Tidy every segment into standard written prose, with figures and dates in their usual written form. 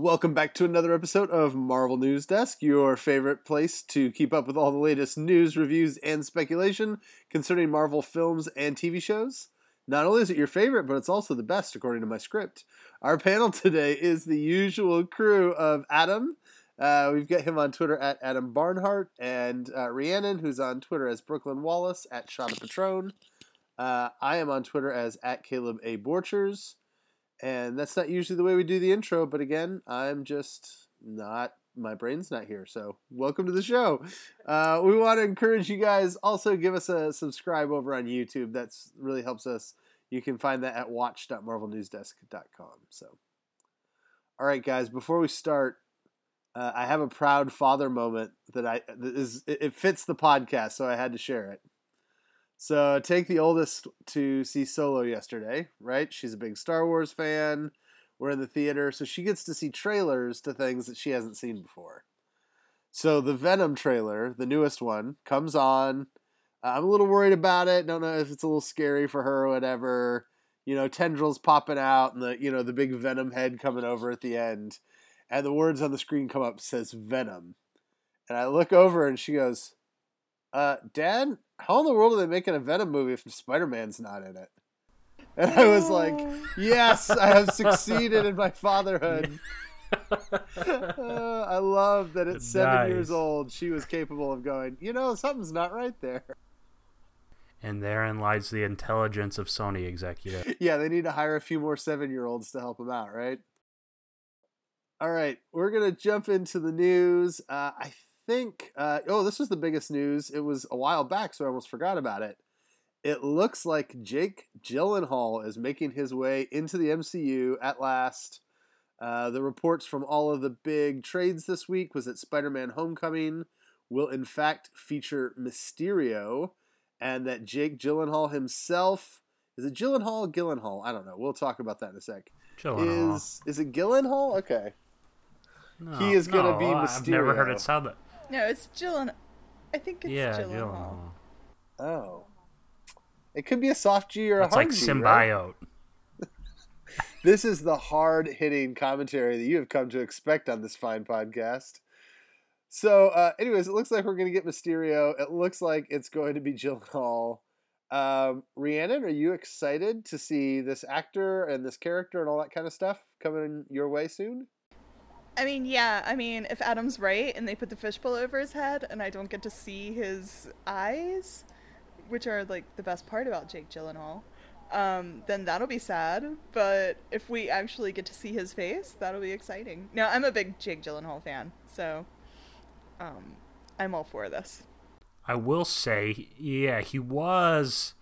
Welcome back to another episode of Marvel News Desk, your favorite place to keep up with all the latest news, reviews, and speculation concerning Marvel films and TV shows. Not only is it your favorite, but it's also the best, according to my script. Our panel today is the usual crew of Adam. We've got him on Twitter at Adam Barnhart, and Rhiannon, who's on Twitter as Brooklyn Wallace, at Shada Patron. I am on Twitter as at Caleb A. Borchers. And that's not usually the way we do the intro, but again, I'm just not, my brain's not here, so welcome to the show. We want to encourage you guys, also give us a subscribe over on YouTube. That really helps us. You can find that at watch.marvelnewsdesk.com. So, all right, guys, before we start, I have a proud father moment that fits the podcast, so I had to share it. So take the oldest to see Solo yesterday, right? She's a big Star Wars fan. We're in the theater, so she gets to see trailers to things that she hasn't seen before. So the Venom trailer, the newest one, comes on. I'm a little worried about it. Don't know if it's a little scary for her or whatever. You know, tendrils popping out and the big Venom head coming over at the end. And the words on the screen come up, says Venom. And I look over and she goes, Dad, how in the world are they making a Venom movie if Spider-Man's not in it? And I was like, yes, I have succeeded in my fatherhood. I love that at 7 years old, she was capable of going, something's not right there. And therein lies the intelligence of Sony executives. Yeah, they need to hire a few more 7-year-olds to help them out, right? All right, we're going to jump into the news. I think this was the biggest news. It was a while back, so I almost forgot about it. It looks like Jake Gyllenhaal is making his way into the MCU at last. The reports from all of the big trades this week was that Spider-Man Homecoming will in fact feature Mysterio, and that Jake Gyllenhaal himself, is it Gyllenhaal or Gyllenhaal? I don't know. We'll talk about that in a sec. Gyllenhaal. Is it Gyllenhaal? Okay. No, he is going to be Mysterio. I've never heard it sound that. No, it's Gyllenhaal. I think it's Gyllenhaal. Oh. It could be a soft G or a hard G. It's like symbiote. Right? This is the hard-hitting commentary that you have come to expect on this fine podcast. So, anyways, it looks like we're going to get Mysterio. It looks like it's going to be Gyllenhaal. Rhiannon, are you excited to see this actor and this character and all that kind of stuff coming your way soon? I mean, if Adam's right and they put the fishbowl over his head and I don't get to see his eyes, which are like the best part about Jake Gyllenhaal, then that'll be sad. But if we actually get to see his face, that'll be exciting. Now, I'm a big Jake Gyllenhaal fan, so I'm all for this. I will say, yeah, he was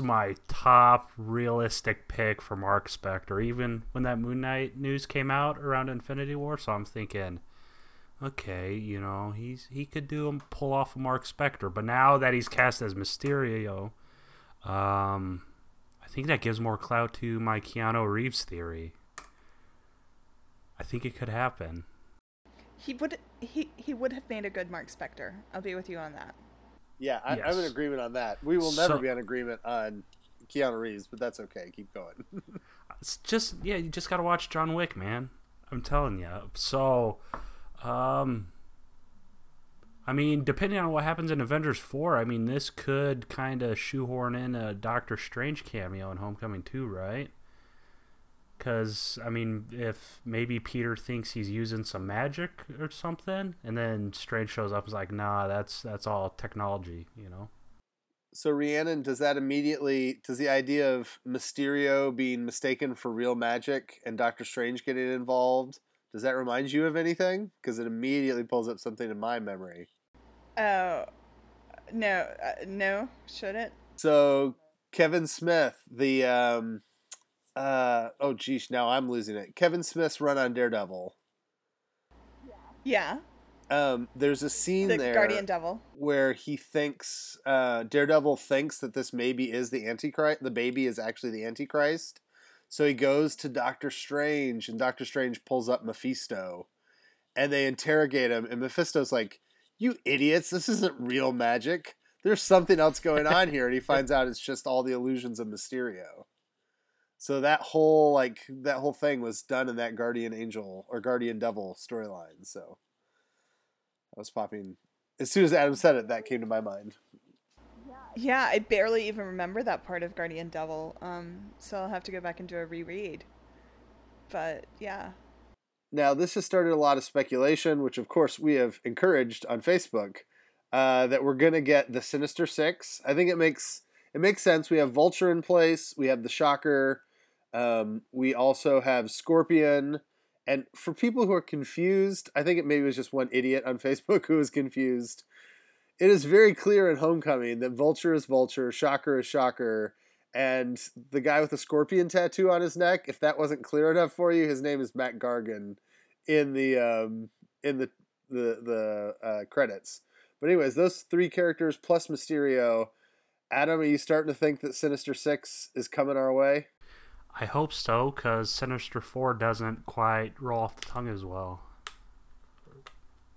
my top realistic pick for Mark Spector, even when that Moon Knight news came out around Infinity War. So I'm thinking, okay, he could pull off a Mark Spector. But now that he's cast as Mysterio, I think that gives more clout to my Keanu Reeves theory. I think it could happen. He would have made a good Mark Spector. I'll be with you on that. Yeah, yes. I'm in agreement on that. We will never be in agreement on Keanu Reeves, but that's okay. Keep going. It's just, you just got to watch John Wick, man. I'm telling you. So, depending on what happens in Avengers 4, this could kind of shoehorn in a Doctor Strange cameo in Homecoming 2, right? Because, if maybe Peter thinks he's using some magic or something, and then Strange shows up and is like, nah, that's all technology, So, Rhiannon, does the idea of Mysterio being mistaken for real magic and Doctor Strange getting involved, does that remind you of anything? Because it immediately pulls up something in my memory. Oh, no, should it? So, Kevin Smith, the... now I'm losing it. Kevin Smith's run on Daredevil. Yeah. There's a scene there. The Guardian Devil. Where he thinks, Daredevil thinks that this maybe is the Antichrist. The baby is actually the Antichrist. So he goes to Doctor Strange, and Doctor Strange pulls up Mephisto. And they interrogate him, and Mephisto's like, you idiots, this isn't real magic. There's something else going on here. And he finds out it's just all the illusions of Mysterio. So that whole thing was done in that Guardian Angel or Guardian Devil storyline. So I was popping as soon as Adam said it, that came to my mind. Yeah, I barely even remember that part of Guardian Devil. So I'll have to go back and do a reread. But yeah. Now this has started a lot of speculation, which of course we have encouraged on Facebook, that we're gonna get the Sinister Six. I think it makes sense. We have Vulture in place. We have the Shocker. We also have Scorpion. And for people who are confused, I think it maybe was just one idiot on Facebook who was confused. It is very clear in Homecoming that Vulture is Vulture, Shocker is Shocker, and the guy with the scorpion tattoo on his neck, if that wasn't clear enough for you, his name is Matt Gargan in the credits. But anyways, those three characters plus Mysterio. Adam, are you starting to think that Sinister Six is coming our way? I hope so, because Sinister Four doesn't quite roll off the tongue as well.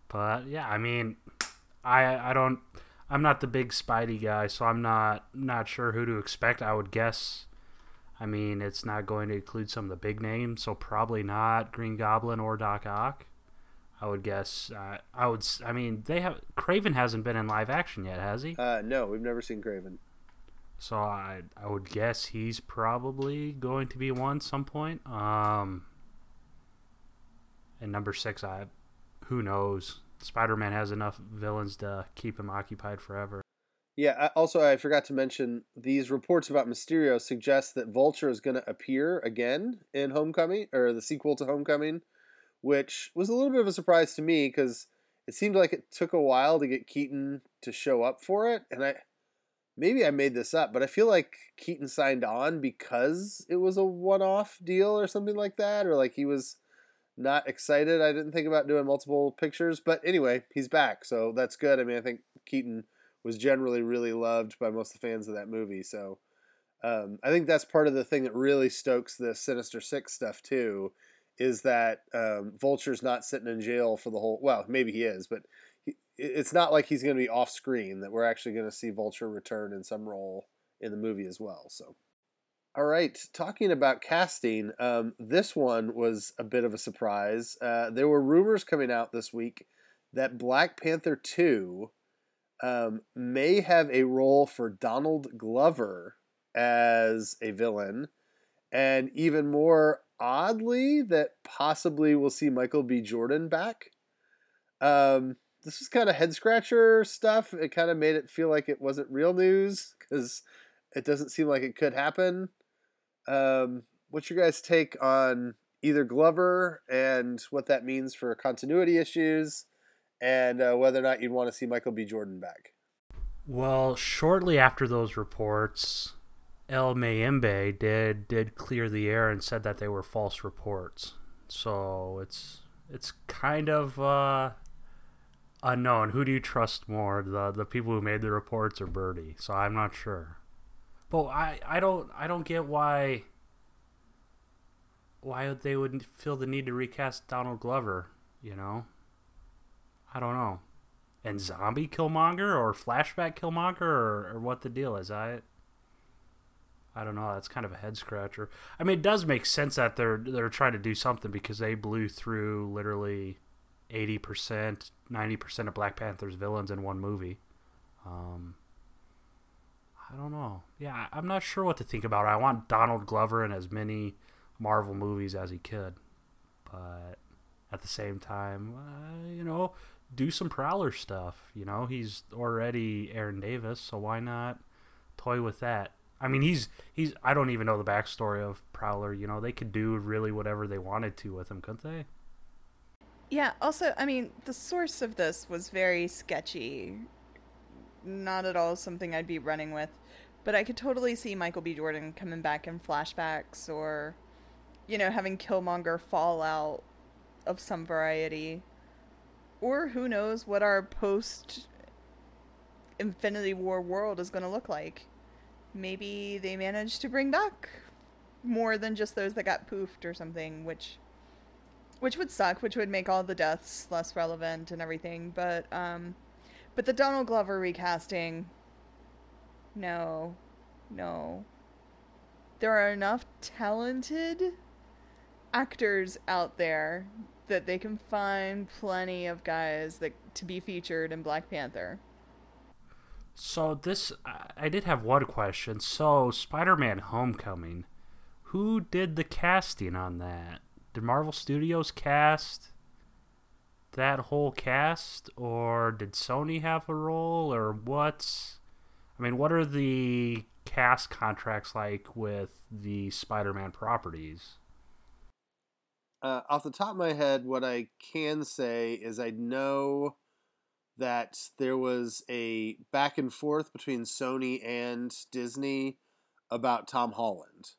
But yeah, I mean, I'm not the big Spidey guy, so I'm not sure who to expect. I would guess, I mean, it's not going to include some of the big names, so probably not Green Goblin or Doc Ock. I would guess. Kraven hasn't been in live action yet, has he? No, we've never seen Kraven. So I would guess he's probably going to be one some point. And number six, who knows? Spider-Man has enough villains to keep him occupied forever. Yeah. I forgot to mention these reports about Mysterio suggest that Vulture is going to appear again in Homecoming or the sequel to Homecoming, which was a little bit of a surprise to me because it seemed like it took a while to get Keaton to show up for it. And maybe I made this up, but I feel like Keaton signed on because it was a one-off deal or something like that, or like he was not excited. I didn't think about doing multiple pictures, but anyway, he's back, so that's good. I mean, I think Keaton was generally really loved by most of the fans of that movie, so I think that's part of the thing that really stokes the Sinister Six stuff, too, is that Vulture's not sitting in jail for the whole... Well, maybe he is, but it's not like he's going to be off screen, that we're actually going to see Vulture return in some role in the movie as well. So, all right, talking about casting, this one was a bit of a surprise. There were rumors coming out this week that Black Panther 2 may have a role for Donald Glover as a villain, and even more oddly that possibly we'll see Michael B. Jordan back. This was kind of head-scratcher stuff. It kind of made it feel like it wasn't real news because it doesn't seem like it could happen. What's your guys' take on either Glover and what that means for continuity issues and whether or not you'd want to see Michael B. Jordan back? Well, shortly after those reports, El Mayembe did clear the air and said that they were false reports. So it's kind of... unknown. Who do you trust more, the people who made the reports or Birdie? So I'm not sure. But I don't get why they would feel the need to recast Donald Glover. You know, I don't know. And zombie Killmonger or flashback Killmonger or what the deal is? I don't know. That's kind of a head scratcher. I mean, it does make sense that they're trying to do something because they blew through literally 80%, 90% of Black Panther's villains in one movie. I don't know. Yeah, I'm not sure what to think about. I want Donald Glover in as many Marvel movies as he could. But at the same time, do some Prowler stuff. You know, he's already Aaron Davis, so why not toy with that? I mean, he's. I don't even know the backstory of Prowler. You know, they could do really whatever they wanted to with him, couldn't they? Yeah, also, I mean, the source of this was very sketchy. Not at all something I'd be running with. But I could totally see Michael B. Jordan coming back in flashbacks or, you know, having Killmonger fall out of some variety. Or who knows what our post-Infinity War world is going to look like. Maybe they managed to bring back more than just those that got poofed or something, which would suck, which would make all the deaths less relevant and everything, but the Donald Glover recasting, no, there are enough talented actors out there that they can find plenty of guys that to be featured in Black Panther. So this, I did have one question. So Spider-Man Homecoming, who did the casting on that? Did Marvel Studios cast that whole cast, or did Sony have a role, or what's... I mean, what are the cast contracts like with the Spider-Man properties? Off the top of my head, what I can say is I know that there was a back and forth between Sony and Disney about Tom Holland.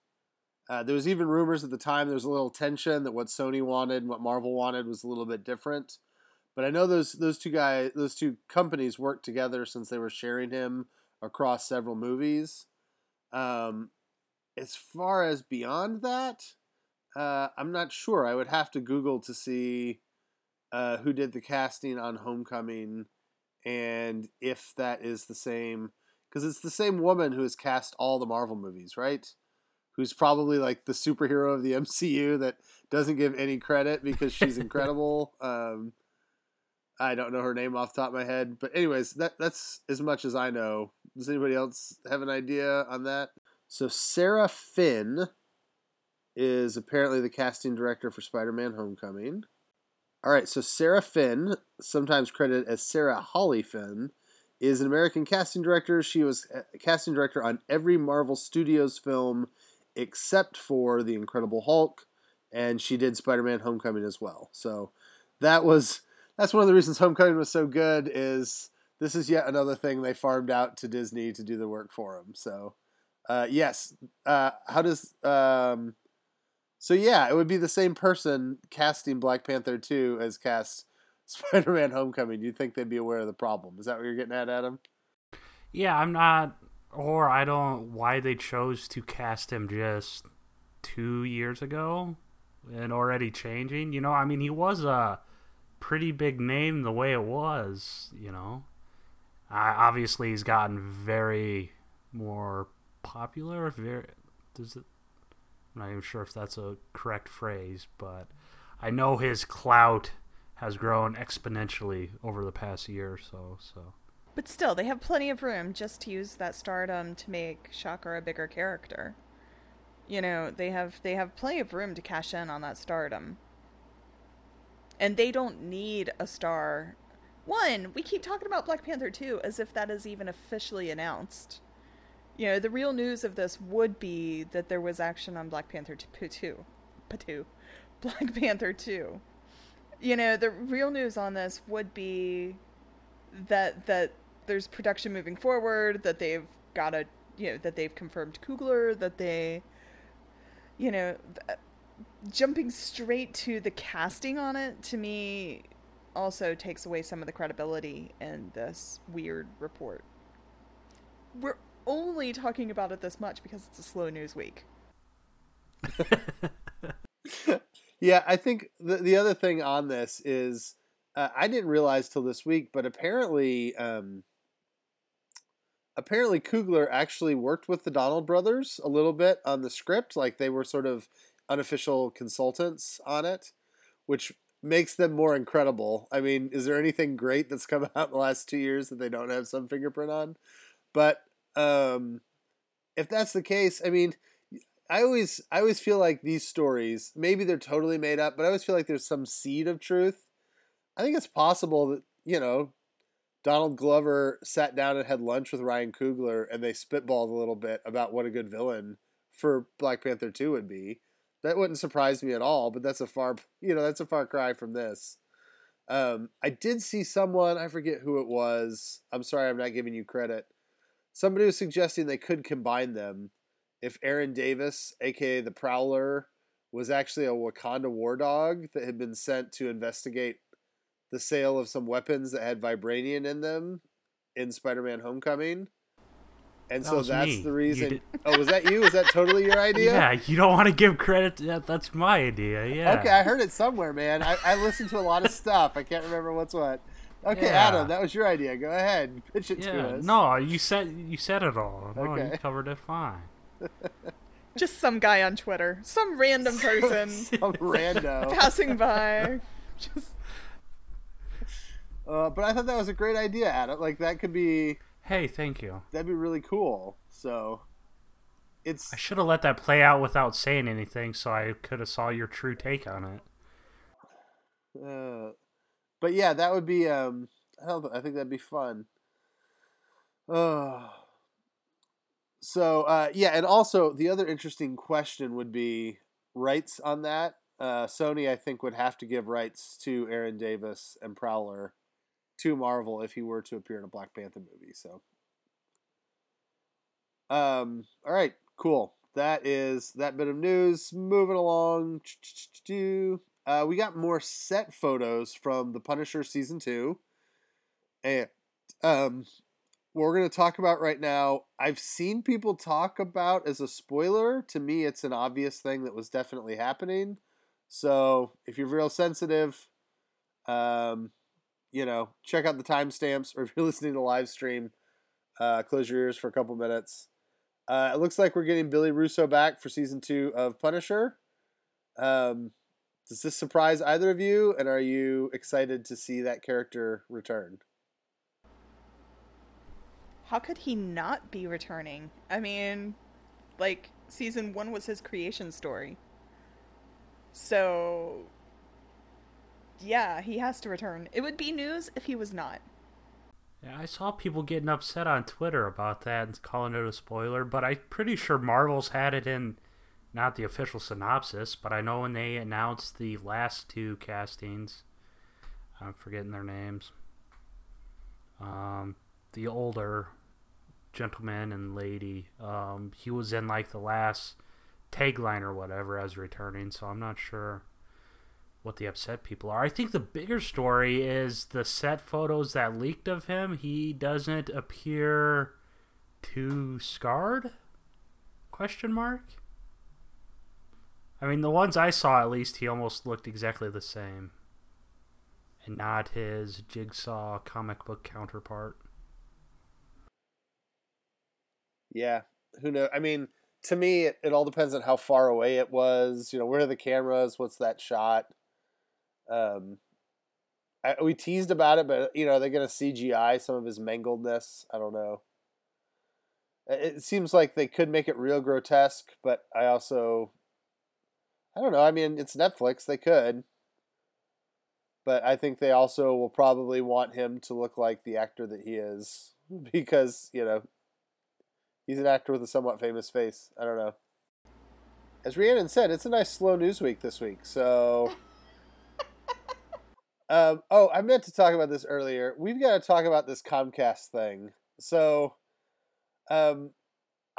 There was even rumors at the time there was a little tension that what Sony wanted and what Marvel wanted was a little bit different. But I know those two companies worked together since they were sharing him across several movies. As far as beyond that, I'm not sure. I would have to Google to see who did the casting on Homecoming and if that is the same. Because it's the same woman who has cast all the Marvel movies, right? Who's probably like the superhero of the MCU that doesn't give any credit because she's incredible. I don't know her name off the top of my head. But anyways, that's as much as I know. Does anybody else have an idea on that? So Sarah Finn is apparently the casting director for Spider-Man Homecoming. All right, so Sarah Finn, sometimes credited as Sarah Holly Finn, is an American casting director. She was a casting director on every Marvel Studios film except for The Incredible Hulk, and she did Spider-Man Homecoming as well. So that's one of the reasons Homecoming was so good, is this is yet another thing they farmed out to Disney to do the work for them. So, yes. So yeah, it would be the same person casting Black Panther 2 as cast Spider-Man Homecoming. Do you think they'd be aware of the problem? Is that what you're getting at, Adam? Yeah, I'm not, or I don't why they chose to cast him just 2 years ago and already changing. You know, I mean, he was a pretty big name the way it was, you know. Obviously, he's gotten very more popular. I'm not even sure if that's a correct phrase, but I know his clout has grown exponentially over the past year or so. But still, they have plenty of room just to use that stardom to make Shocker a bigger character. You know, they have plenty of room to cash in on that stardom. And they don't need a star. One, we keep talking about Black Panther 2 as if that is even officially announced. You know, the real news of this would be that there was action on Black Panther 2. You know, the real news on this would be that there's production moving forward, that they've got that they've confirmed Coogler, that they, you know, jumping straight to the casting on it, to me, also takes away some of the credibility in this weird report. We're only talking about it this much because it's a slow news week. Yeah, I think the other thing on this is I didn't realize till this week, but apparently Coogler actually worked with the Donald brothers a little bit on the script. Like, they were sort of unofficial consultants on it, which makes them more incredible. I mean, is there anything great that's come out in the last 2 years that they don't have some fingerprint on? But if that's the case, I mean, I always feel like these stories, maybe they're totally made up, but I always feel like there's some seed of truth. I think it's possible that, you know, Donald Glover sat down and had lunch with Ryan Coogler and they spitballed a little bit about what a good villain for Black Panther 2 would be. That wouldn't surprise me at all, but that's a far cry from this. I did see someone, I forget who it was. I'm sorry, I'm not giving you credit. Somebody was suggesting they could combine them if Aaron Davis, a.k.a. the Prowler, was actually a Wakanda war dog that had been sent to investigate the sale of some weapons that had vibranium in them in Spider-Man Homecoming. And so that's the reason. Oh, was that you? Was that totally your idea? Yeah, you don't want to give credit to that. That's my idea, yeah. Okay, I heard it somewhere, man. I listened to a lot of stuff. I can't remember what's what. Okay, yeah. Adam, that was your idea. Go ahead. Pitch it to us. No, you said it all. No, okay. You covered it fine. Just some guy on Twitter. Some random person. Some rando. Passing by. Just... but I thought that was a great idea, Adam. Like, that could be... Hey, thank you. That'd be really cool. So... I should have let that play out without saying anything, so I could have saw your true take on it. But yeah, that would be. I think that'd be fun. So and also the other interesting question would be rights on that. Sony, I think, would have to give rights to Aaron Davis and Prowler to Marvel if he were to appear in a Black Panther movie. So. All right. Cool. That is that bit of news. Moving along. We got more set photos from The Punisher Season 2. And what we're going to talk about right now, I've seen people talk about as a spoiler. To me, it's an obvious thing that was definitely happening. So if you're real sensitive, check out the timestamps. Or if you're listening to the live stream, close your ears for a couple minutes. It looks like we're getting Billy Russo back for season 2 of Punisher. Does this surprise either of you? And are you excited to see that character return? How could he not be returning? I mean, like, season 1 was his creation story. So, yeah, he has to return. It would be news if he was not. Yeah, I saw people getting upset on Twitter about that and calling it a spoiler, but I'm pretty sure Marvel's had it in, not the official synopsis, but I know when they announced the last 2 castings, I'm forgetting their names, the older gentleman and lady, he was in like the last tagline or whatever as returning, so I'm not sure what the upset people are. I think the bigger story is the set photos that leaked of him. He doesn't appear too scarred? Question mark? I mean, the ones I saw, at least, he almost looked exactly the same. And not his Jigsaw comic book counterpart. Yeah, who knows? I mean, to me, it all depends on how far away it was. You know, where are the cameras? What's that shot? We teased about it, but are they going to CGI some of his mangledness? I don't know. It seems like they could make it real grotesque, but I don't know. I mean, it's Netflix. They could. But I think they also will probably want him to look like the actor that he is because, he's an actor with a somewhat famous face. I don't know. As Rhiannon said, it's a nice slow news week this week, so... I meant to talk about this earlier. We've got to talk about this Comcast thing. So, I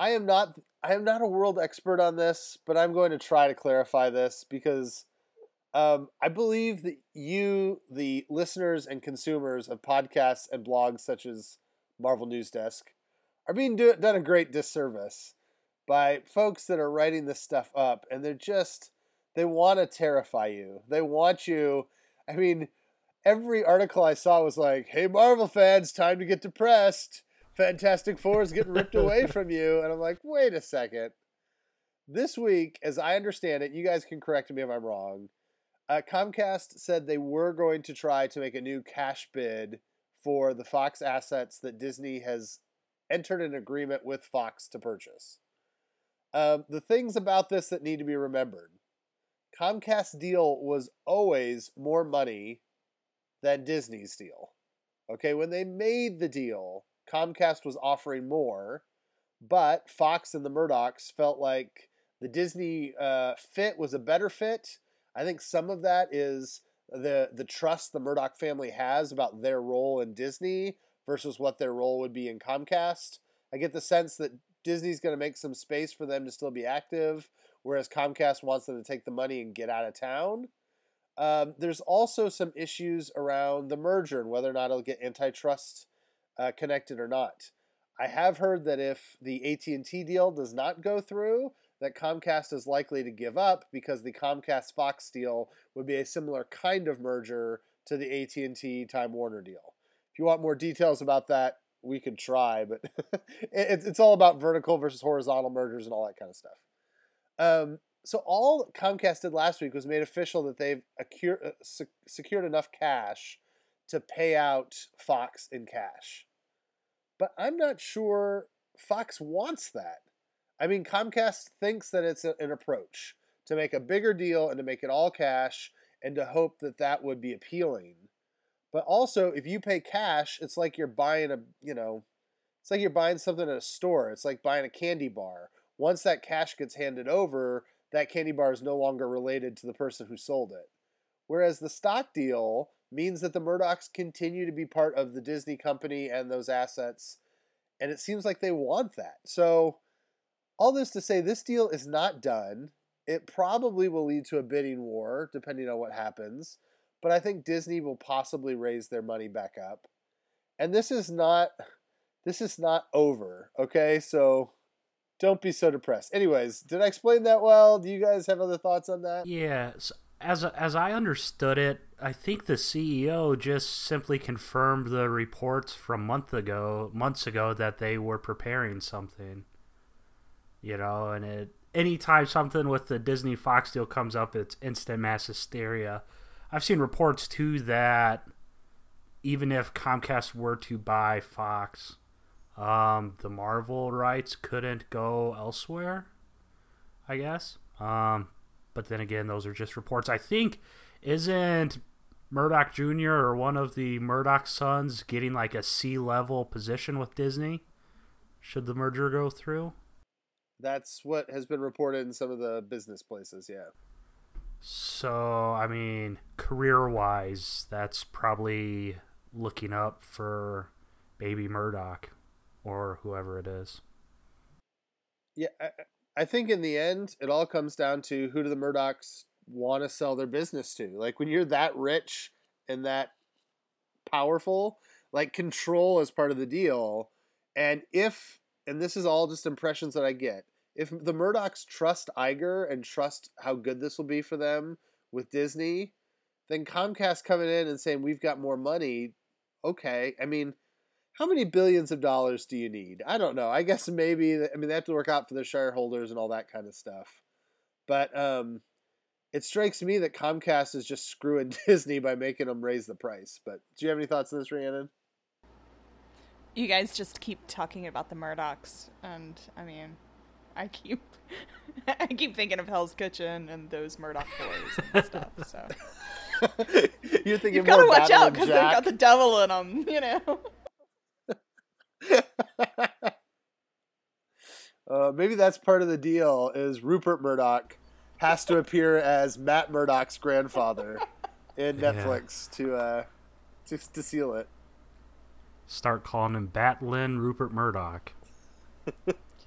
am not a world expert on this, but I'm going to try to clarify this because I believe that you, the listeners and consumers of podcasts and blogs such as Marvel News Desk, are being done a great disservice by folks that are writing this stuff up, and they want to terrify you. They want you... I mean, every article I saw was like, hey, Marvel fans, time to get depressed. Fantastic Four is getting ripped away from you. And I'm like, wait a second. This week, as I understand it, you guys can correct me if I'm wrong, Comcast said they were going to try to make a new cash bid for the Fox assets that Disney has entered an agreement with Fox to purchase. The things about this that need to be remembered. Comcast's deal was always more money than Disney's deal. Okay, when they made the deal, Comcast was offering more, but Fox and the Murdochs felt like the Disney fit was a better fit. I think some of that is the trust the Murdoch family has about their role in Disney versus what their role would be in Comcast. I get the sense that Disney's going to make some space for them to still be active, whereas Comcast wants them to take the money and get out of town. There's also some issues around the merger and whether or not it'll get antitrust connected or not. I have heard that if the AT&T deal does not go through, that Comcast is likely to give up because the Comcast-Fox deal would be a similar kind of merger to the AT&T Time Warner deal. If you want more details about that, we could try, but it's all about vertical versus horizontal mergers and all that kind of stuff. So all Comcast did last week was made official that they've secured enough cash to pay out Fox in cash. But I'm not sure Fox wants that. I mean, Comcast thinks that it's an approach to make a bigger deal and to make it all cash and to hope that that would be appealing. But also, if you pay cash, it's like you're buying it's like you're buying something at a store. It's like buying a candy bar. Once that cash gets handed over, that candy bar is no longer related to the person who sold it. Whereas the stock deal means that the Murdochs continue to be part of the Disney company and those assets, and it seems like they want that. So all this to say, this deal is not done. It probably will lead to a bidding war, depending on what happens, but I think Disney will possibly raise their money back up. And this is not over, okay? So don't be so depressed. Anyways, did I explain that well? Do you guys have other thoughts on that? Yeah, as I understood it, I think the CEO just simply confirmed the reports from months ago that they were preparing something. You know, and anytime something with the Disney Fox deal comes up, it's instant mass hysteria. I've seen reports too that even if Comcast were to buy Fox, the Marvel rights couldn't go elsewhere, I guess. But then again, those are just reports. I think, isn't Murdoch Jr. or one of the Murdoch sons getting like a C-level position with Disney should the merger go through? That's what has been reported in some of the business places, yeah. So, I mean, career-wise, that's probably looking up for baby Murdoch or whoever it is. Yeah, I think in the end, it all comes down to who do the Murdochs want to sell their business to? Like, when you're that rich and that powerful, like, control is part of the deal. And this is all just impressions that I get. If the Murdochs trust Iger and trust how good this will be for them with Disney, then Comcast coming in and saying, we've got more money, okay. I mean, how many billions of dollars do you need? I don't know. I guess they have to work out for their shareholders and all that kind of stuff. But it strikes me that Comcast is just screwing Disney by making them raise the price. But do you have any thoughts on this, Rhiannon? You guys just keep talking about the Murdochs, and I mean, I keep thinking of Hell's Kitchen and those Murdoch boys and stuff. So you're thinking you've got to watch out because they've got the devil in them, you know. Maybe that's part of the deal: is Rupert Murdoch has to appear as Matt Murdoch's grandfather in Netflix to seal it. Start calling him Batlin Rupert Murdoch.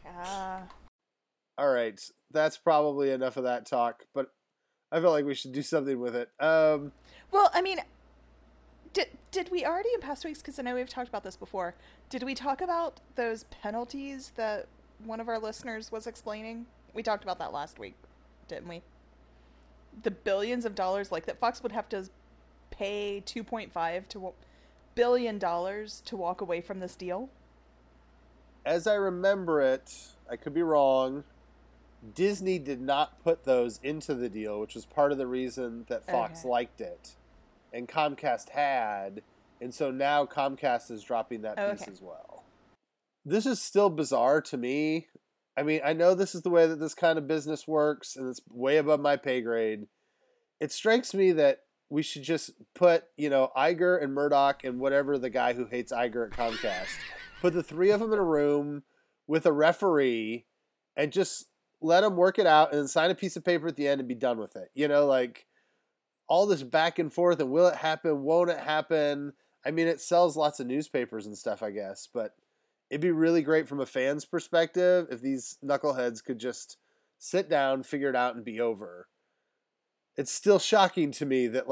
Yeah. All right. That's probably enough of that talk, but I feel like we should do something with it. Well, I mean, did we already in past weeks, because I know we've talked about this before, did we talk about those penalties that one of our listeners was explaining? We talked about that last week, didn't we? The billions of dollars, like that Fox would have to pay $2.5 billion to walk away from this deal? As I remember it, I could be wrong, Disney did not put those into the deal, which was part of the reason that Fox liked it. And Comcast had, and so now Comcast is dropping that piece as well. This is still bizarre to me. I mean, I know this is the way that this kind of business works, and it's way above my pay grade. It strikes me that we should just put, Iger and Murdoch and whatever the guy who hates Iger at Comcast, put the three of them in a room with a referee and just let them work it out and then sign a piece of paper at the end and be done with it. All this back and forth and will it happen, won't it happen? I mean, it sells lots of newspapers and stuff, I guess, but it'd be really great from a fan's perspective if these knuckleheads could just sit down, figure it out, and be over. It's still shocking to me that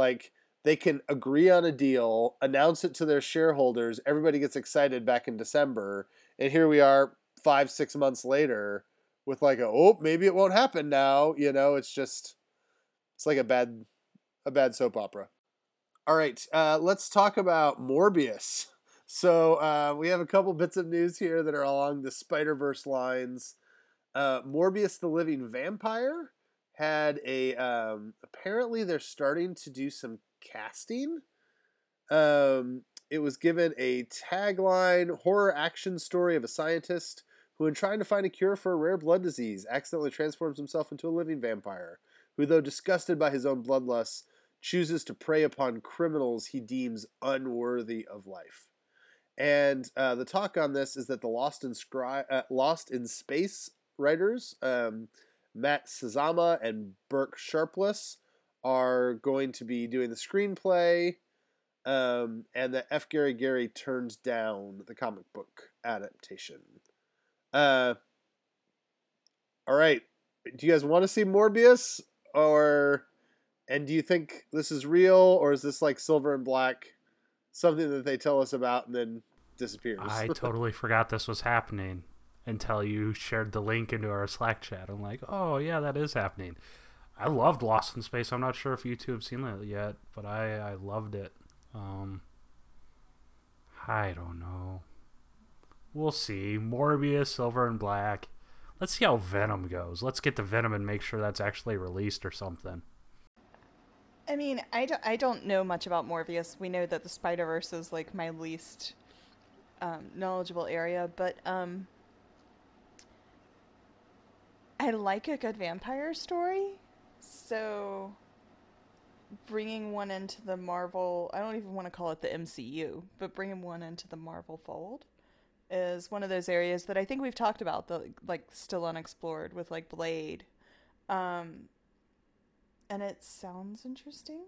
they can agree on a deal, announce it to their shareholders, everybody gets excited back in December, and here we are 5-6 months later with maybe it won't happen now. It's like a bad soap opera. All right, let's talk about Morbius. So we have a couple bits of news here that are along the Spider-Verse lines. Morbius the Living Vampire had a apparently they're starting to do some casting. It was given a tagline, horror action story of a scientist who, in trying to find a cure for a rare blood disease, accidentally transforms himself into a living vampire, who, though disgusted by his own bloodlust, chooses to prey upon criminals he deems unworthy of life. And the talk on this is that the Lost in Space writers, Matt Sazama and Burke Sharpless, are going to be doing the screenplay, and that F. Gary Gary turned down the comic book adaptation. All right. Do you guys want to see Morbius, or, and do you think this is real, or is this like Silver and Black, something that they tell us about and then disappears? I totally forgot this was happening until you shared the link into our Slack chat. I'm like, oh yeah, that is happening. I loved Lost in Space. I'm not sure if you two have seen that yet, but I loved it. I don't know. We'll see. Morbius, Silver and Black. Let's see how Venom goes. Let's get to Venom and make sure that's actually released or something. I mean, I don't know much about Morbius. We know that the Spider-Verse is like my least knowledgeable area, but I like a good vampire story. So bringing one into the Marvel, I don't even want to call it the MCU, but bringing one into the Marvel fold is one of those areas that I think we've talked about, the, like, still unexplored with like Blade. And it sounds interesting.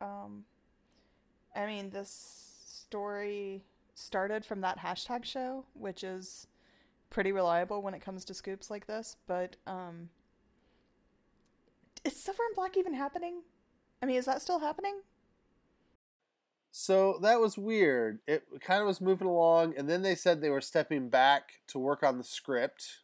I mean, this story started from that hashtag show, which is pretty reliable when it comes to scoops like this. But is Silver and Black even happening? I mean, is that still happening? So that was weird. It kind of was moving along, and then they said they were stepping back to work on the script.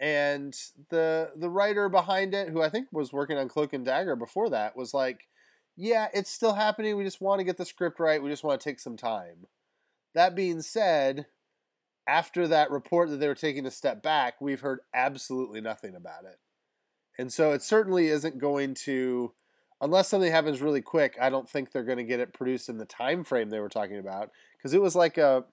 And the writer behind it, who I think was working on Cloak and Dagger before that, was like, yeah, it's still happening. We just want to get the script right. We just want to take some time. That being said, after that report that they were taking a step back, we've heard absolutely nothing about it. And so it certainly isn't going to, unless something happens really quick, I don't think they're going to get it produced in the time frame they were talking about. Because it was like a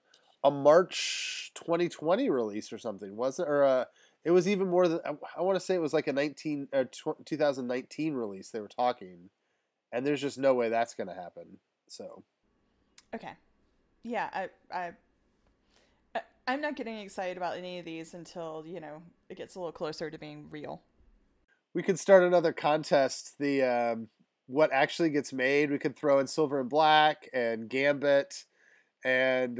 March 2020 release or something, wasn't it? Or a... It was even more than, I want to say it was like a 2019 release they were talking, and there's just no way that's going to happen. So, okay, yeah, I'm not getting excited about any of these until, you know, it gets a little closer to being real. We could start another contest. The what actually gets made. We could throw in Silver and Black and Gambit and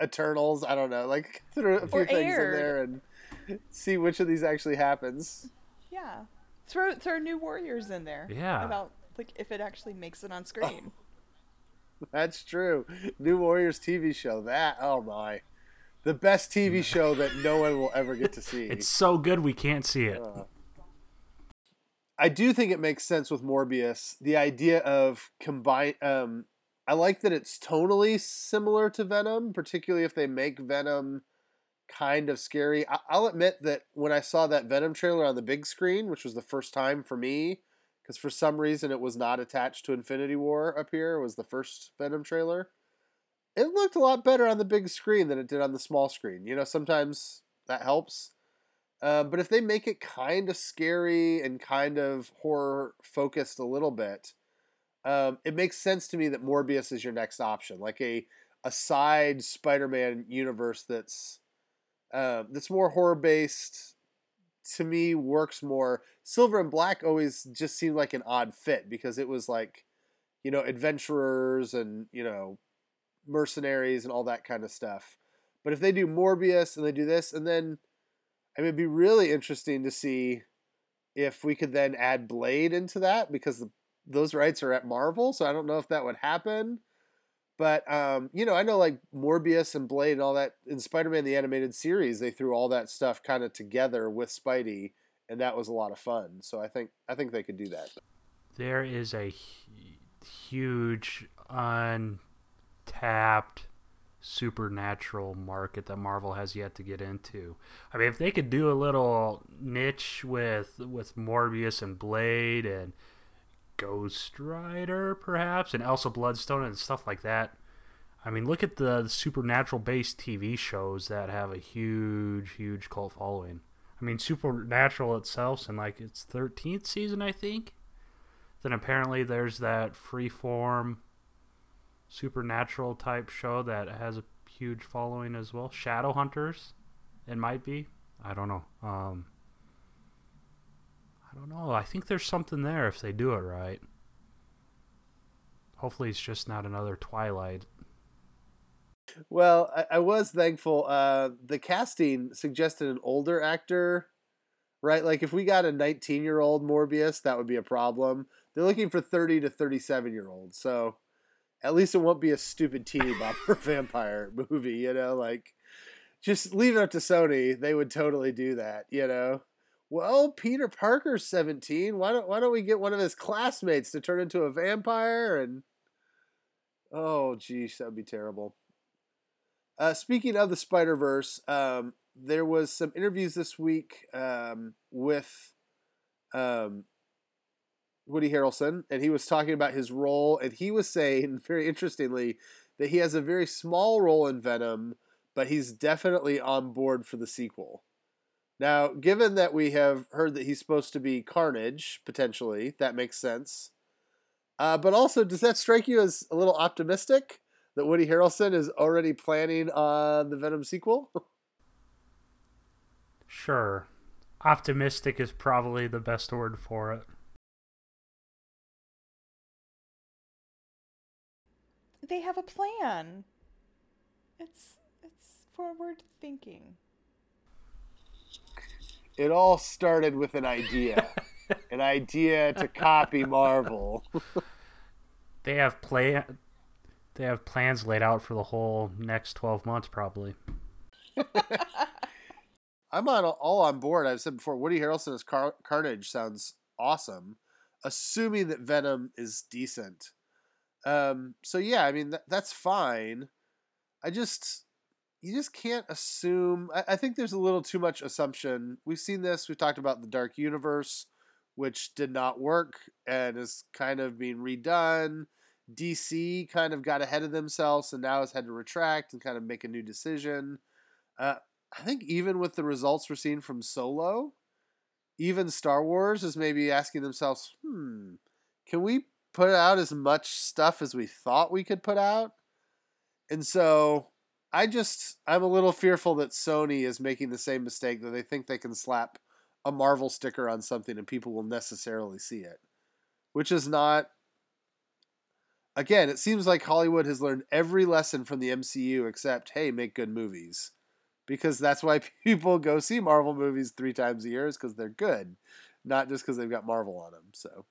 Eternals. I don't know, like throw a few things in there and see which of these actually happens. Yeah, throw New Warriors in there. Yeah, about like if it actually makes it on screen. Oh, that's true. New Warriors TV show. That, oh my, the best TV show that no one will ever get to see. It's so good we can't see it. I do think it makes sense with Morbius. The idea of combine. I like that it's tonally similar to Venom, particularly if they make Venom kind of scary. I'll admit that when I saw that Venom trailer on the big screen, which was the first time for me, because for some reason it was not attached to Infinity War up here, it was the first Venom trailer. It looked a lot better on the big screen than it did on the small screen. You know, sometimes that helps. But if they make it kind of scary and kind of horror focused a little bit, it makes sense to me that Morbius is your next option, like a side Spider-Man universe that's more horror based. To me, works more. Silver and Black always just seemed like an odd fit because it was like, you know, adventurers and, you know, mercenaries and all that kind of stuff. But if they do Morbius and they do this, and then, I mean, it'd be really interesting to see if we could then add Blade into that, because those rights are at Marvel, so I don't know if that would happen. But, you know, I know like Morbius and Blade and all that in Spider-Man the Animated Series, they threw all that stuff kind of together with Spidey, and that was a lot of fun. So I think they could do that. There is a huge untapped supernatural market that Marvel has yet to get into. I mean, if they could do a little niche with Morbius and Blade and Ghost Rider, perhaps, and Elsa Bloodstone and stuff like that. I mean, look at the supernatural-based TV shows that have a huge, huge cult following. I mean, Supernatural itself's in, like, its 13th season, I think. Then apparently there's that freeform supernatural-type show that has a huge following as well. Shadowhunters, it might be. I don't know. I think there's something there if they do it right. Hopefully it's just not another Twilight. Well, I was thankful. The casting suggested an older actor, right? Like, if we got a 19-year-old Morbius, that would be a problem. They're looking for 30 to 37-year-olds, so at least it won't be a stupid teeny bopper vampire movie, you know? Like, just leave it up to Sony. They would totally do that, you know? Well, Peter Parker's 17. Why don't we get one of his classmates to turn into a vampire? And oh, geez, that would be terrible. Speaking of the Spider-Verse, there was some interviews this week with Woody Harrelson, and he was talking about his role, and he was saying, very interestingly, that he has a very small role in Venom, but he's definitely on board for the sequel. Now, given that we have heard that he's supposed to be Carnage, potentially, that makes sense. But also, does that strike you as a little optimistic? That Woody Harrelson is already planning on the Venom sequel? Sure. Optimistic is probably the best word for it. They have a plan. It's forward thinking. It all started with an idea. An idea to copy Marvel. They have plans laid out for the whole next 12 months, probably. I'm all on board. I've said before, Woody Harrelson as Carnage sounds awesome, assuming that Venom is decent. So yeah, I mean, that's fine. You just can't assume. I think there's a little too much assumption. We've seen this. We've talked about the Dark Universe, which did not work and is kind of being redone. DC kind of got ahead of themselves and now has had to retract and kind of make a new decision. I think even with the results we're seeing from Solo, even Star Wars is maybe asking themselves, can we put out as much stuff as we thought we could put out? And so I'm a little fearful that Sony is making the same mistake, that they think they can slap a Marvel sticker on something and people will necessarily see it, which is not. Again, it seems like Hollywood has learned every lesson from the MCU except, hey, make good movies. Because that's why people go see Marvel movies 3 times a year is because they're good, not just because they've got Marvel on them. So,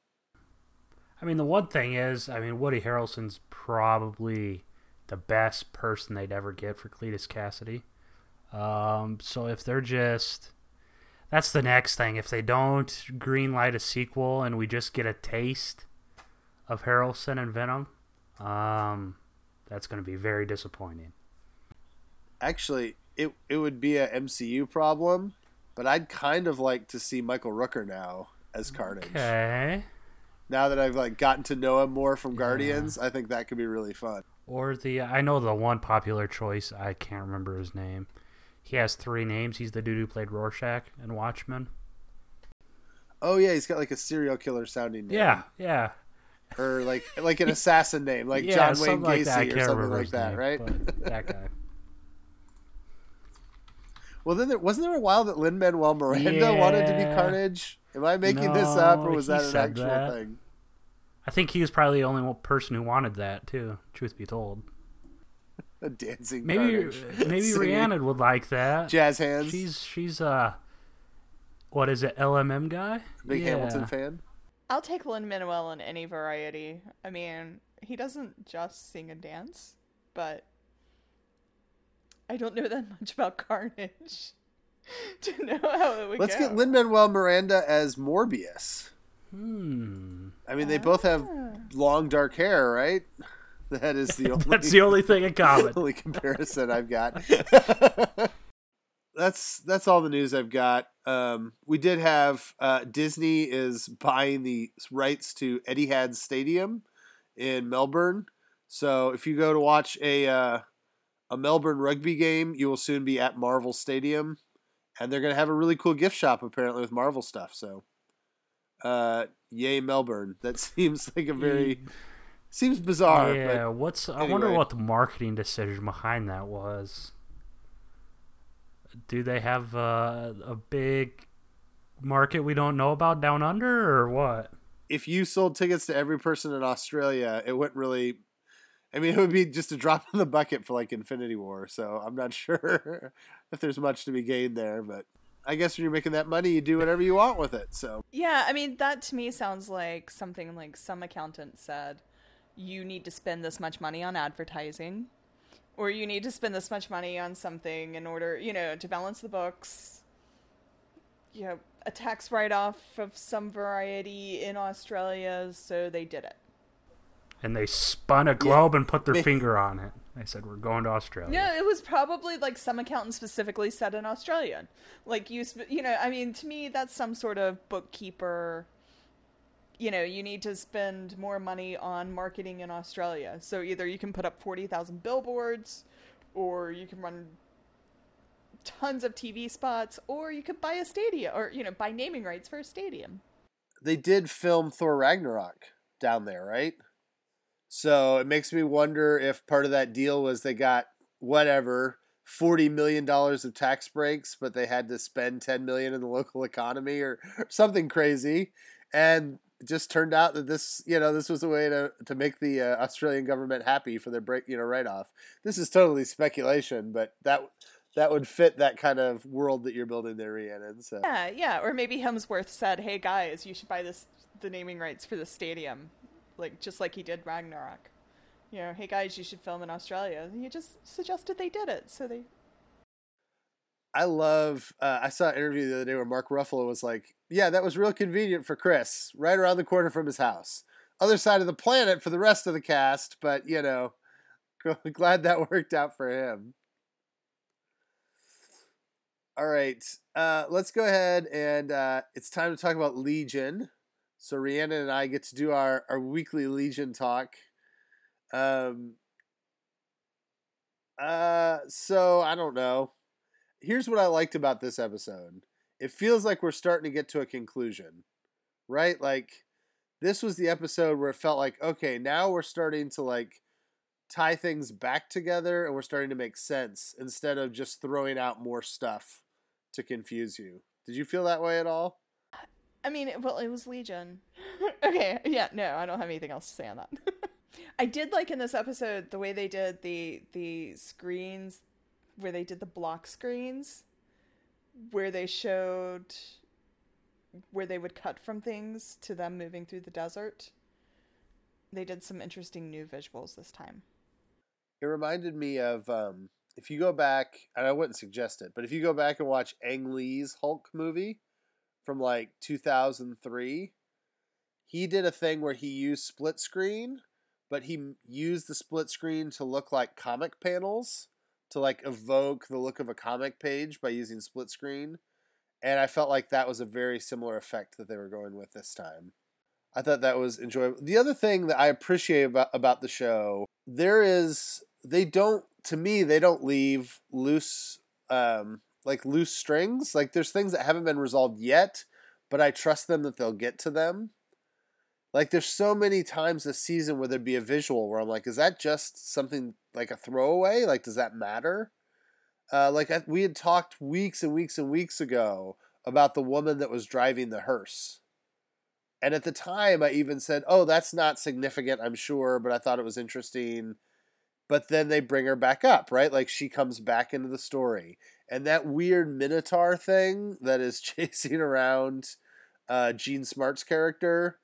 I mean, the one thing is, Woody Harrelson's probably the best person they'd ever get for Cletus Cassidy. So if they're just... That's the next thing. If they don't greenlight a sequel and we just get a taste of Harrelson and Venom, that's going to be very disappointing. Actually, it would be a MCU problem, but I'd kind of like to see Michael Rooker now as Carnage. Okay. Now that I've gotten to know him more from Guardians, I think that could be really fun. Or I know the one popular choice, I can't remember his name. He has 3 names. He's the dude who played Rorschach in Watchmen. Oh yeah, he's got a serial killer sounding name. Yeah. Or like an assassin name, like John Wayne Gacy or something like that, right? That guy. Well, then wasn't there a while that Lin-Manuel Miranda wanted to be Carnage? Am I making this up, or was that an actual thing? I think he was probably the only person who wanted that too. Truth be told, a dancing Carnage. Maybe Rhiannon would like that. Jazz hands. She's what is it? LMM guy. Big Hamilton fan. I'll take Lin-Manuel in any variety. I mean, he doesn't just sing and dance, but I don't know that much about Carnage to know how it would go. Let's get Lin-Manuel Miranda as Morbius. I mean, they both have long, dark hair, right? That is the only. That's the only thing in common. Only comparison I've got. That's all the news I've got. We did have Disney is buying the rights to Etihad Stadium in Melbourne. So if you go to watch a Melbourne rugby game, you will soon be at Marvel Stadium, and they're going to have a really cool gift shop apparently with Marvel stuff. So, yay Melbourne! That seems like a very seems bizarre. Yeah, I wonder what the marketing decision behind that was. Do they have a big market we don't know about down under, or what? If you sold tickets to every person in Australia, it wouldn't really. I mean, it would be just a drop in the bucket for like Infinity War, so I'm not sure if there's much to be gained there, but I guess when you're making that money, you do whatever you want with it, so. Yeah, I mean, that to me sounds like something like some accountant said, you need to spend this much money on advertising, or you need to spend this much money on something in order, you know, to balance the books, you know, a tax write-off of some variety in Australia, so they did it. And they spun a globe and put their finger on it. They said, we're going to Australia. Yeah, it was probably like some accountant specifically said an Australian. Like, you know, I mean, to me, that's some sort of bookkeeper. You know, you need to spend more money on marketing in Australia. So either you can put up 40,000 billboards, or you can run tons of TV spots, or you could buy a stadium, or, you know, buy naming rights for a stadium. They did film Thor Ragnarok down there, right? So it makes me wonder if part of that deal was they got whatever $40 million of tax breaks, but they had to spend $10 million in the local economy or something crazy. And it just turned out that this, you know, this was a way to make the Australian government happy for their break, you know, write off. This is totally speculation, but that would fit that kind of world that you're building there, Rhiannon. So. Yeah. Or maybe Hemsworth said, hey guys, you should buy the naming rights for the stadium. Like, just like he did Ragnarok. You know, hey guys, you should film in Australia. He just suggested they did it, so they... I saw an interview the other day where Mark Ruffalo was like, yeah, that was real convenient for Chris, right around the corner from his house. Other side of the planet for the rest of the cast, but, you know, glad that worked out for him. All right, let's go ahead and it's time to talk about Legion. So Rhiannon and I get to do our weekly Legion talk. So I don't know. Here's what I liked about this episode. It feels like we're starting to get to a conclusion, right? Like this was the episode where it felt like, okay, now we're starting to like tie things back together and we're starting to make sense instead of just throwing out more stuff to confuse you. Did you feel that way at all? I mean, well, it was Legion. Okay, yeah, no, I don't have anything else to say on that. I did like in this episode the way they did the screens, where they did the block screens, where they showed where they would cut from things to them moving through the desert. They did some interesting new visuals this time. It reminded me of, if you go back, and I wouldn't suggest it, but if you go back and watch Ang Lee's Hulk movie, from like 2003, he did a thing where he used split screen, but he used the split screen to look like comic panels, to like evoke the look of a comic page by using split screen. And I felt like that was a very similar effect that they were going with this time. I thought that was enjoyable. The other thing that I appreciate about the show, they don't leave loose, like loose strings. Like there's things that haven't been resolved yet, but I trust them that they'll get to them. Like there's so many times this season where there'd be a visual where I'm like, is that just something like a throwaway? Like, does that matter? We had talked weeks and weeks and weeks ago about the woman that was driving the hearse. And at the time I even said, oh, that's not significant, I'm sure, but I thought it was interesting. But then they bring her back up, right? Like she comes back into the story. And that weird Minotaur thing that is chasing around Jean Smart's character,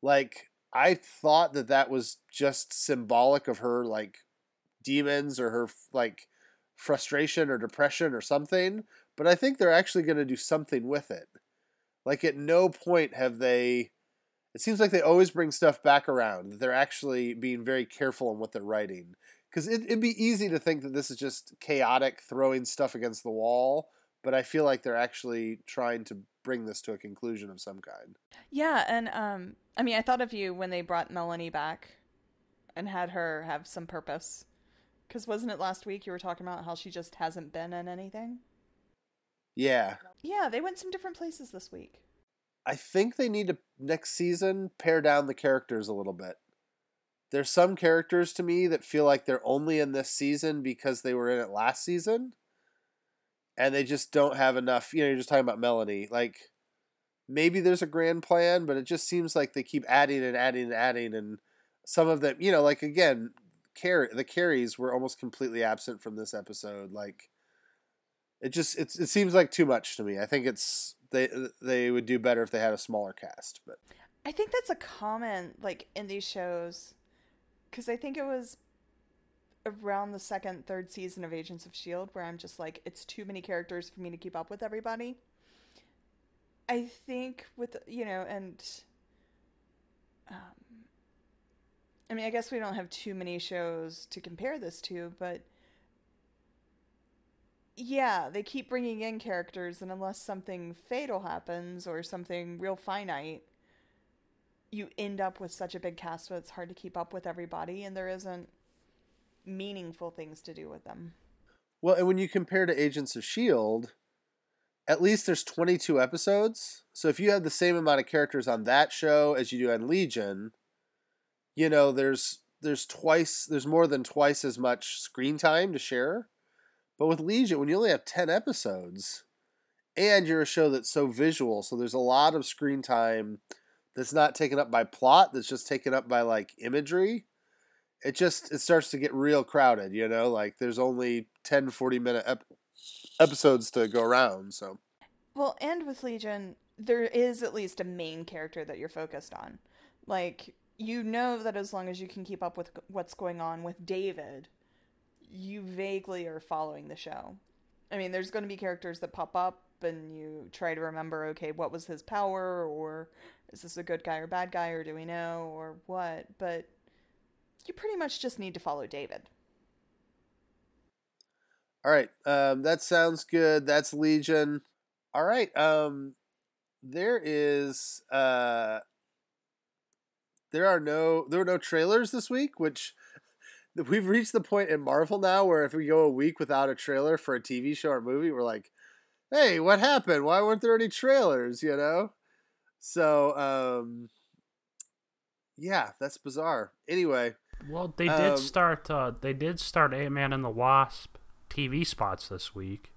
like, I thought that was just symbolic of her, like, demons or her, like, frustration or depression or something. But I think they're actually going to do something with it. Like, at no point have they... It seems like they always bring stuff back around, that they're actually being very careful in what they're writing. Because it'd be easy to think that this is just chaotic, throwing stuff against the wall, but I feel like they're actually trying to bring this to a conclusion of some kind. Yeah, and I mean, I thought of you when they brought Melanie back and had her have some purpose. Because wasn't it last week you were talking about how she just hasn't been in anything? Yeah. Yeah, they went some different places this week. I think they need to, next season, pare down the characters a little bit. There's some characters to me that feel like they're only in this season because they were in it last season. And they just don't have enough. You know, you're just talking about Melanie. Like, maybe there's a grand plan, but it just seems like they keep adding and adding and adding. And some of them, you know, like, again, the Carries were almost completely absent from this episode. Like, it seems like too much to me. I think it's they would do better if they had a smaller cast. But I think that's a common, like, in these shows, because I think it was around the second, third season of Agents of S.H.I.E.L.D. where I'm just like, it's too many characters for me to keep up with everybody. I think with, you know, and I mean, I guess we don't have too many shows to compare this to, but yeah, they keep bringing in characters, and unless something fatal happens or something real finite, you end up with such a big cast that it's hard to keep up with everybody, and there isn't meaningful things to do with them. Well, and when you compare to Agents of S.H.I.E.L.D., at least there's 22 episodes. So if you have the same amount of characters on that show as you do on Legion, you know, there's more than twice as much screen time to share. But with Legion, when you only have 10 episodes and you're a show that's so visual, so there's a lot of screen time that's not taken up by plot, that's just taken up by, like, imagery. It starts to get real crowded, you know? Like, there's only 10, 40-minute episodes to go around, so. Well, and with Legion, there is at least a main character that you're focused on. Like, you know that as long as you can keep up with what's going on with David, you vaguely are following the show. I mean, there's going to be characters that pop up, and you try to remember, okay, what was his power, or is this a good guy or bad guy, or do we know, or what? But you pretty much just need to follow David. All right. That sounds good. That's Legion. All right. There were no trailers this week, which we've reached the point in Marvel now where if we go a week without a trailer for a TV show or movie, we're like, hey, what happened? Why weren't there any trailers, you know? So, yeah, that's bizarre. Anyway. Well, they did start Ant-Man and the Wasp TV spots this week.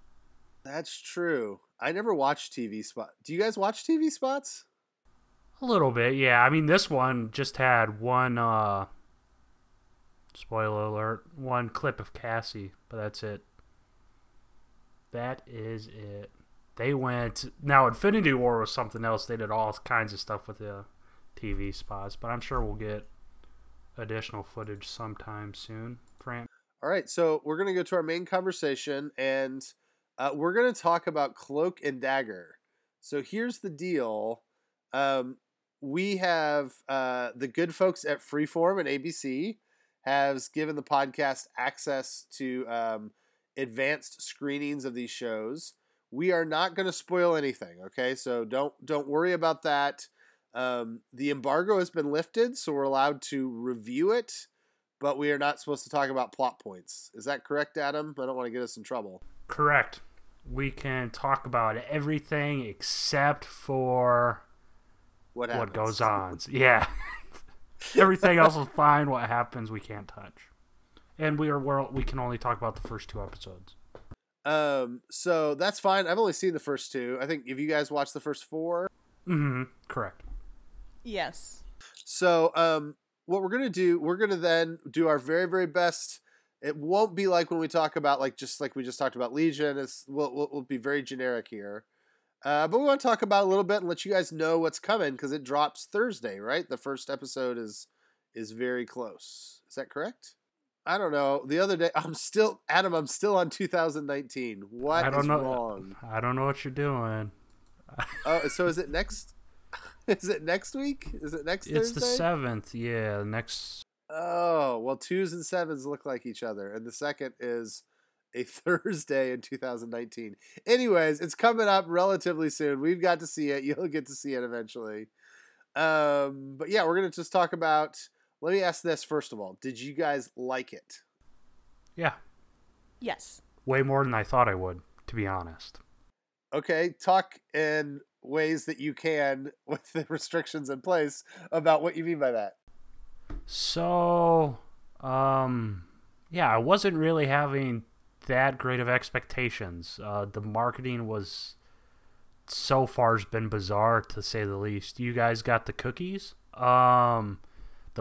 That's true. I never watched TV spots. Do you guys watch TV spots? A little bit, yeah. I mean, this one just had one, spoiler alert, one clip of Cassie, but that's it. That is it. They went... Now, Infinity War was something else. They did all kinds of stuff with the TV spots, but I'm sure we'll get additional footage sometime soon, Frank. All right, so we're going to go to our main conversation, and we're going to talk about Cloak and Dagger. So here's the deal. We have the good folks at Freeform and ABC has given the podcast access to... advanced screenings of these shows. We are not going to spoil anything, okay? So don't worry about that. The embargo has been lifted, so we're allowed to review it, but we are not supposed to talk about plot points. Is that correct, Adam? I don't want to get us in trouble. Correct. We can talk about everything except for what goes on. Yeah. Everything else is fine. What happens, we can't touch. And we can only talk about the first two episodes. So that's fine. I've only seen the first two. I think if you guys watched the first four. Mm-hmm. Correct. Yes. So what we're going to do, we're going to then do our very, very best. It won't be like when we talk about, like, just like we just talked about Legion. We'll be very generic here. But we want to talk about a little bit and let you guys know what's coming because it drops Thursday, right? The first episode is very close. Is that correct? I don't know. The other day, I'm still on 2019. What is wrong? I don't know what you're doing. Oh, so is it next? Is it next week? Is it next Thursday? It's the 7th, yeah. Next. Oh, well, 2s and 7s look like each other. And the 2nd is a Thursday in 2019. Anyways, it's coming up relatively soon. We've got to see it. You'll get to see it eventually. But yeah, we're going to just talk about... Let me ask this first of all. Did you guys like it? Yeah. Yes. Way more than I thought I would, to be honest. Okay, talk in ways that you can with the restrictions in place about what you mean by that. So, yeah, I wasn't really having that great of expectations. The marketing was so far has been bizarre, to say the least. You guys got the cookies, the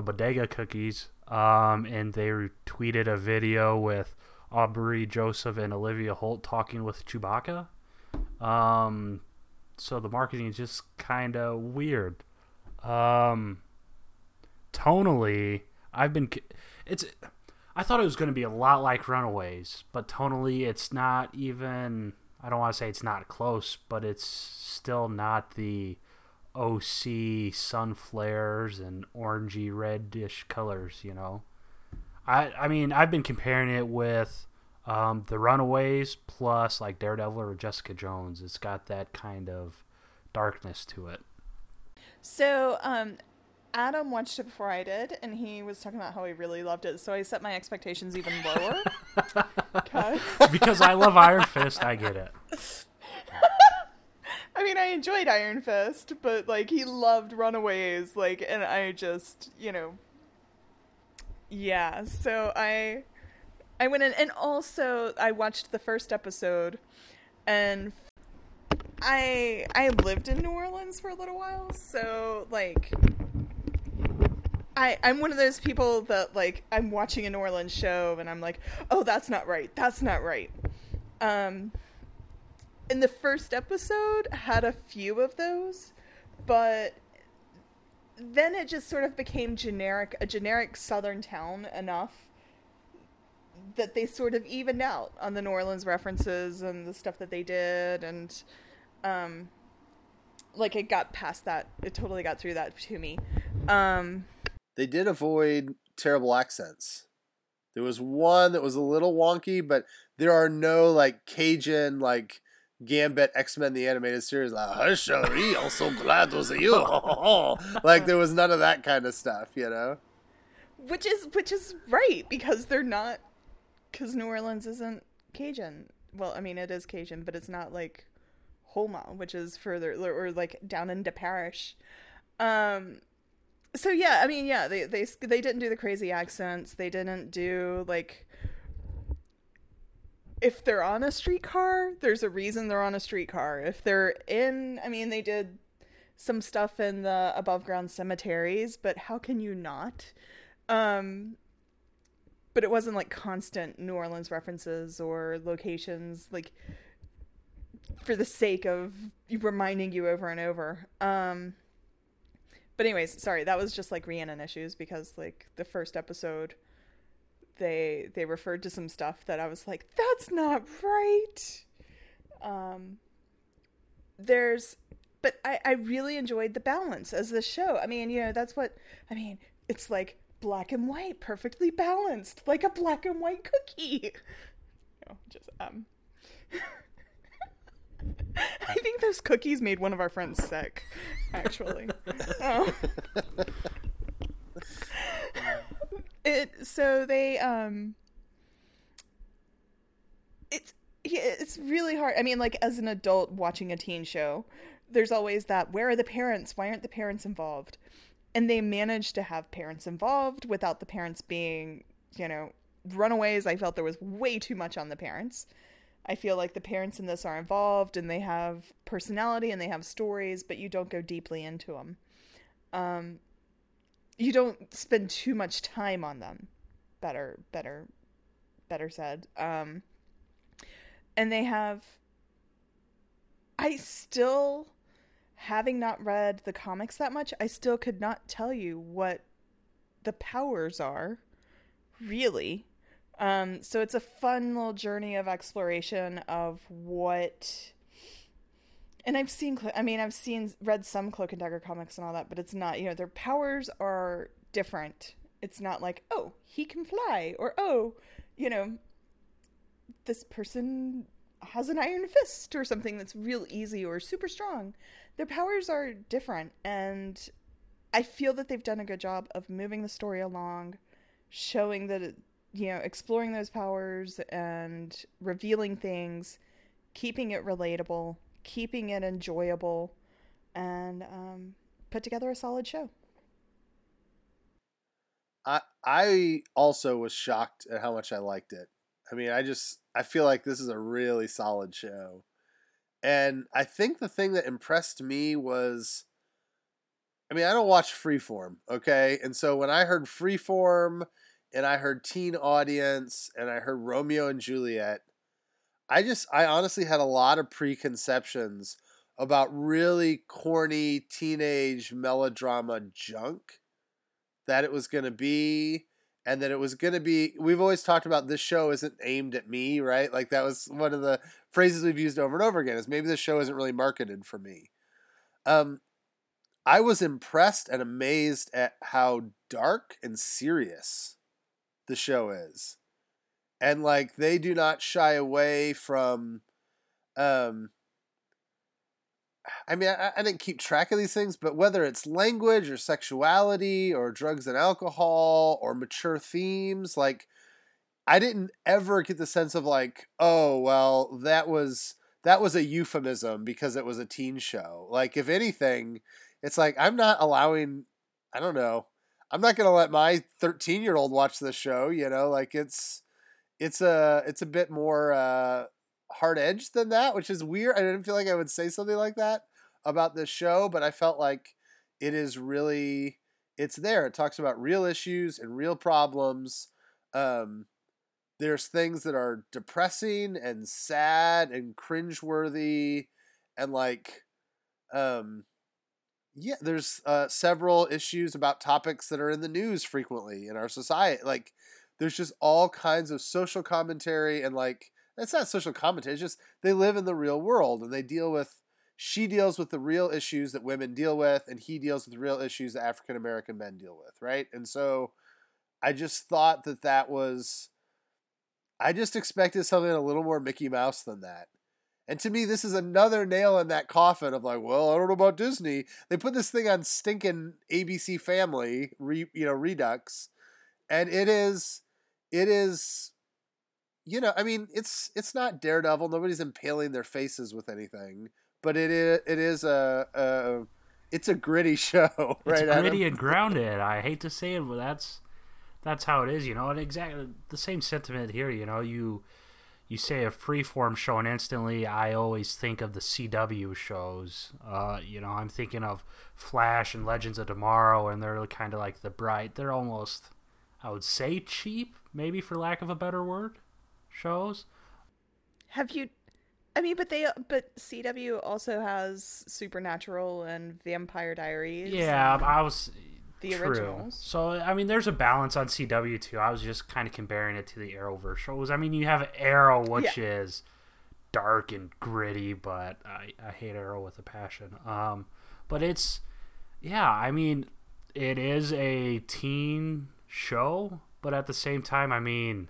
bodega cookies, and they tweeted a video with Aubrey Joseph and Olivia Holt talking with Chewbacca. So the marketing is just kind of weird. Tonally, I thought it was going to be a lot like Runaways, but tonally it's not even, I don't want to say it's not close, but it's still not the OC sun flares and orangey reddish colors, you know? I mean, I've been comparing it with The Runaways plus like Daredevil or Jessica Jones. It's got that kind of darkness to it. So Adam watched it before I did, and he was talking about how he really loved it. So I set my expectations even lower. Okay. Because I love Iron Fist, I get it. I mean, I enjoyed Iron Fist, but like he loved Runaways, like, and I just, you know, yeah. So I went in, and also I watched the first episode, and I lived in New Orleans for a little while, so like I'm one of those people that like I'm watching a New Orleans show and I'm like, oh, that's not right. And the first episode had a few of those, but then it just sort of became a generic Southern town enough that they sort of evened out on the New Orleans references and the stuff that they did. And, like it got past that. It totally got through that to me. They did avoid terrible accents. There was one that was a little wonky, but there are no like Cajun, like Gambit X-Men, the animated series. Like, hey, Cherie, I'm so glad to see you. Like there was none of that kind of stuff, you know? Which is right, because they're not, because New Orleans isn't Cajun. Well, I mean, it is Cajun, but it's not like Houma, which is further, or like down in the parish. So yeah, I mean, yeah, they didn't do the crazy accents. They didn't do like, if they're on a streetcar, there's a reason they're on a streetcar. If they're in, I mean, they did some stuff in the above ground cemeteries, but how can you not? But it wasn't like constant New Orleans references or locations, like for the sake of reminding you over and over. But anyways, sorry, that was just like Rhiannon issues, because like the first episode, they referred to some stuff that I was like, that's not right. But I really enjoyed the balance as the show. I mean, you know, that's what, I mean, it's like black and white, perfectly balanced, like a black and white cookie. No, just, I think those cookies made one of our friends sick, actually. It's really hard. I mean, like as an adult watching a teen show, there's always that, where are the parents? Why aren't the parents involved? And they managed to have parents involved without the parents being, you know, Runaways. I felt there was way too much on the parents. I feel like the parents in this are involved and they have personality and they have stories, but you don't go deeply into them. You don't spend too much time on them. Better said. And they have, having not read the comics that much, I still could not tell you what the powers are, really. So it's a fun little journey of exploration of what And I've seen, read some Cloak and Dagger comics and all that, but it's not, their powers are different. It's not like, oh, he can fly, or, oh, this person has an iron fist or something that's real easy or super strong. Their powers are different. And I feel that they've done a good job of moving the story along, showing that, exploring those powers and revealing things, keeping it relatable, keeping it enjoyable, and put together a solid show. I also was shocked at how much I liked it. I feel like this is a really solid show. And I think the thing that impressed me was, I don't watch Freeform, okay? And so when I heard Freeform and I heard Teen Audience and I heard Romeo and Juliet, I honestly had a lot of preconceptions about really corny teenage melodrama junk that it was going to be, and that it was going to be, we've always talked about this show isn't aimed at me, right? Like that was one of the phrases we've used over and over again, is maybe this show isn't really marketed for me. I was impressed and amazed at how dark and serious the show is. And, they do not shy away from, I didn't keep track of these things, but whether it's language or sexuality or drugs and alcohol or mature themes, I didn't ever get the sense of, oh, well, that was a euphemism because it was a teen show. If anything, it's I'm not allowing, I don't know, I'm not going to let my 13-year-old watch this show, It's a bit more hard-edged than that, which is weird. I didn't feel like I would say something like that about this show, but I felt like it is really... It's there. It talks about real issues and real problems. There's things that are depressing and sad and cringeworthy and there's several issues about topics that are in the news frequently in our society. There's just all kinds of social commentary and it's not social commentary. It's just, they live in the real world and she deals with the real issues that women deal with, and he deals with the real issues that African-American men deal with. Right. And so I just thought I just expected something a little more Mickey Mouse than that. And to me, this is another nail in that coffin of well, I don't know about Disney. They put this thing on stinking ABC Family, Redux. And it is, it's not Daredevil. Nobody's impaling their faces with anything, but it's a gritty show, right? It's gritty and grounded. I hate to say it, but that's how it is, and exactly the same sentiment here. You say a Freeform show, and instantly I always think of the CW shows. I'm thinking of Flash and Legends of Tomorrow, and they're kind of like the bright, they're almost, I would say, cheap, maybe for lack of a better word, shows. But CW also has Supernatural and Vampire Diaries. Yeah, I was... The true. Originals. So, there's a balance on CW, too. I was just kind of comparing it to the Arrowverse shows. You have Arrow, which is dark and gritty, but I hate Arrow with a passion. But it's... Yeah, it is a teen... show, but at the same time,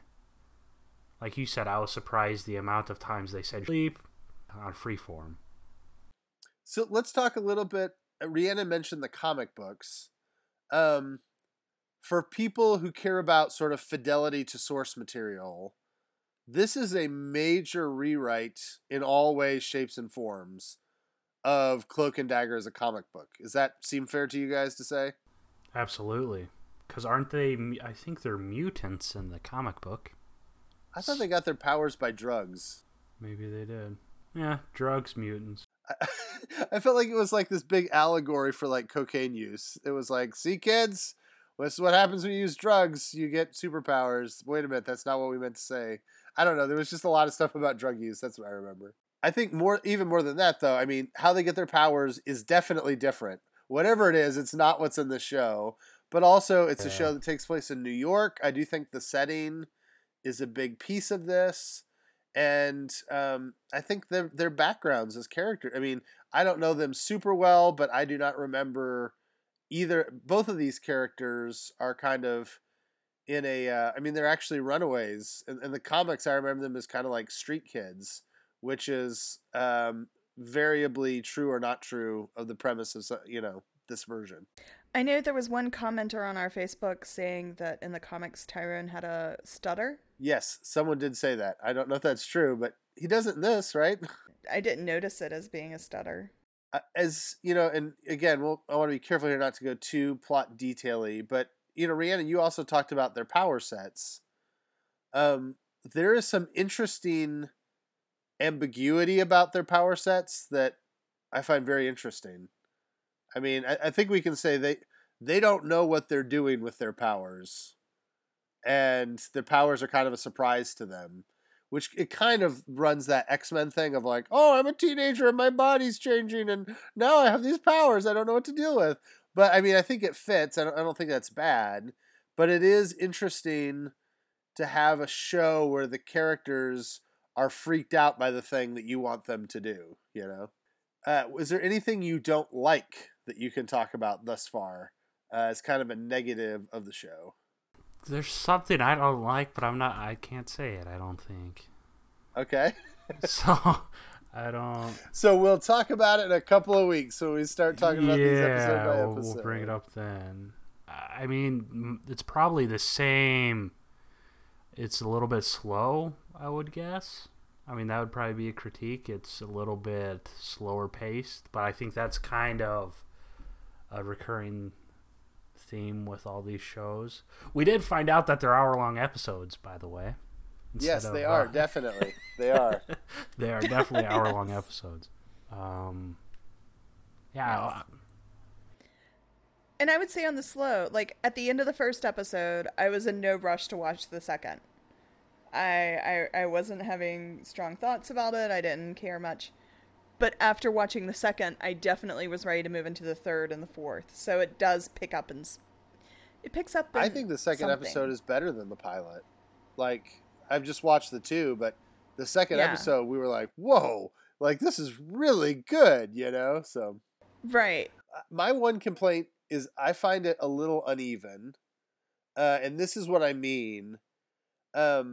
like you said, I was surprised the amount of times they said sleep on Freeform. So let's talk a little bit. Rhiannon mentioned the comic books. For people who care about sort of fidelity to source material, this is a major rewrite in all ways, shapes, and forms of Cloak and Dagger as a comic book. Does that seem fair to you guys to say? Absolutely. Because aren't they... I think they're mutants in the comic book. I thought they got their powers by drugs. Maybe they did. Yeah, drugs, mutants. I felt like it was this big allegory for cocaine use. It was see kids, this is what happens when you use drugs. You get superpowers. Wait a minute, that's not what we meant to say. I don't know. There was just a lot of stuff about drug use. That's what I remember. I think even more than that, though, how they get their powers is definitely different. Whatever it is, it's not what's in the show. But also, it's a show that takes place in New York. I do think the setting is a big piece of this. And I think their backgrounds as characters. I mean, I don't know them super well, but I do not remember either. Both of these characters are kind of in a... I mean, they're actually runaways. In the comics, I remember them as kind of like street kids, which is variably true or not true of the premise of, you know, this version. I know there was one commenter on our Facebook saying that in the comics, Tyrone had a stutter. Yes, someone did say that. I don't know if that's true, but he doesn't in this, right? I didn't notice it as being a stutter. As you know, and again, I want to be careful here not to go too plot detail-y, but you know, Rhiannon, you also talked about their power sets. There is some interesting ambiguity about their power sets that I find very interesting. I mean, I think we can say they don't know what they're doing with their powers. And their powers are kind of a surprise to them. Which, it kind of runs that X-Men thing of like, oh, I'm a teenager and my body's changing and now I have these powers. I don't know what to deal with. But, I mean, I think it fits. I don't think that's bad. But it is interesting to have a show where the characters are freaked out by the thing that you want them to do, you know? Was there anything you don't like that you can talk about thus far as kind of a negative of the show? There's something I don't like, but I can't say it, I don't think. Okay. So we'll talk about it in a couple of weeks when we start talking about these episode by episode. Yeah, we'll bring it up then. I mean, it's probably the same. It's a little bit slow, I would guess. I mean, that would probably be a critique. It's a little bit slower paced, but I think that's kind of a recurring theme with all these shows. We did find out that they're hour-long episodes, by the way. Yes, they are, definitely. They are. They are definitely hour-long episodes. Yeah. And I would say on the slow, like, at the end of the first episode, I was in no rush to watch the second. I wasn't having strong thoughts about it. I didn't care much. But after watching the second, I definitely was ready to move into the third and the fourth. So it does pick up and... It picks up in I think the second episode is better than the pilot. Like, I've just watched the two, but the second episode, we were like, whoa! Like, this is really good, you know? So right. My one complaint is I find it a little uneven. And this is what I mean. The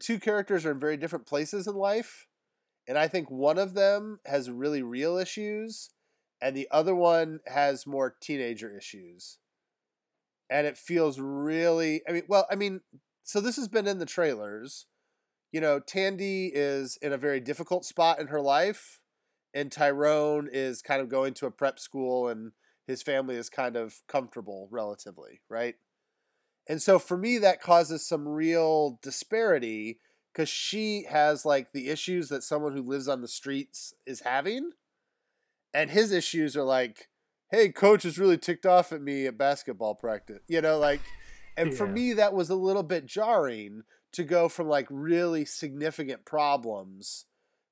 two characters are in very different places in life, and I think one of them has really real issues, and the other one has more teenager issues. And it feels really... so this has been in the trailers. You know, Tandy is in a very difficult spot in her life, and Tyrone is kind of going to a prep school, and his family is kind of comfortable, relatively, right? And so for me, that causes some real disparity because she has like the issues that someone who lives on the streets is having. And his issues are like, hey, coach is really ticked off at me at basketball practice, you know, like, and for me, that was a little bit jarring to go from like really significant problems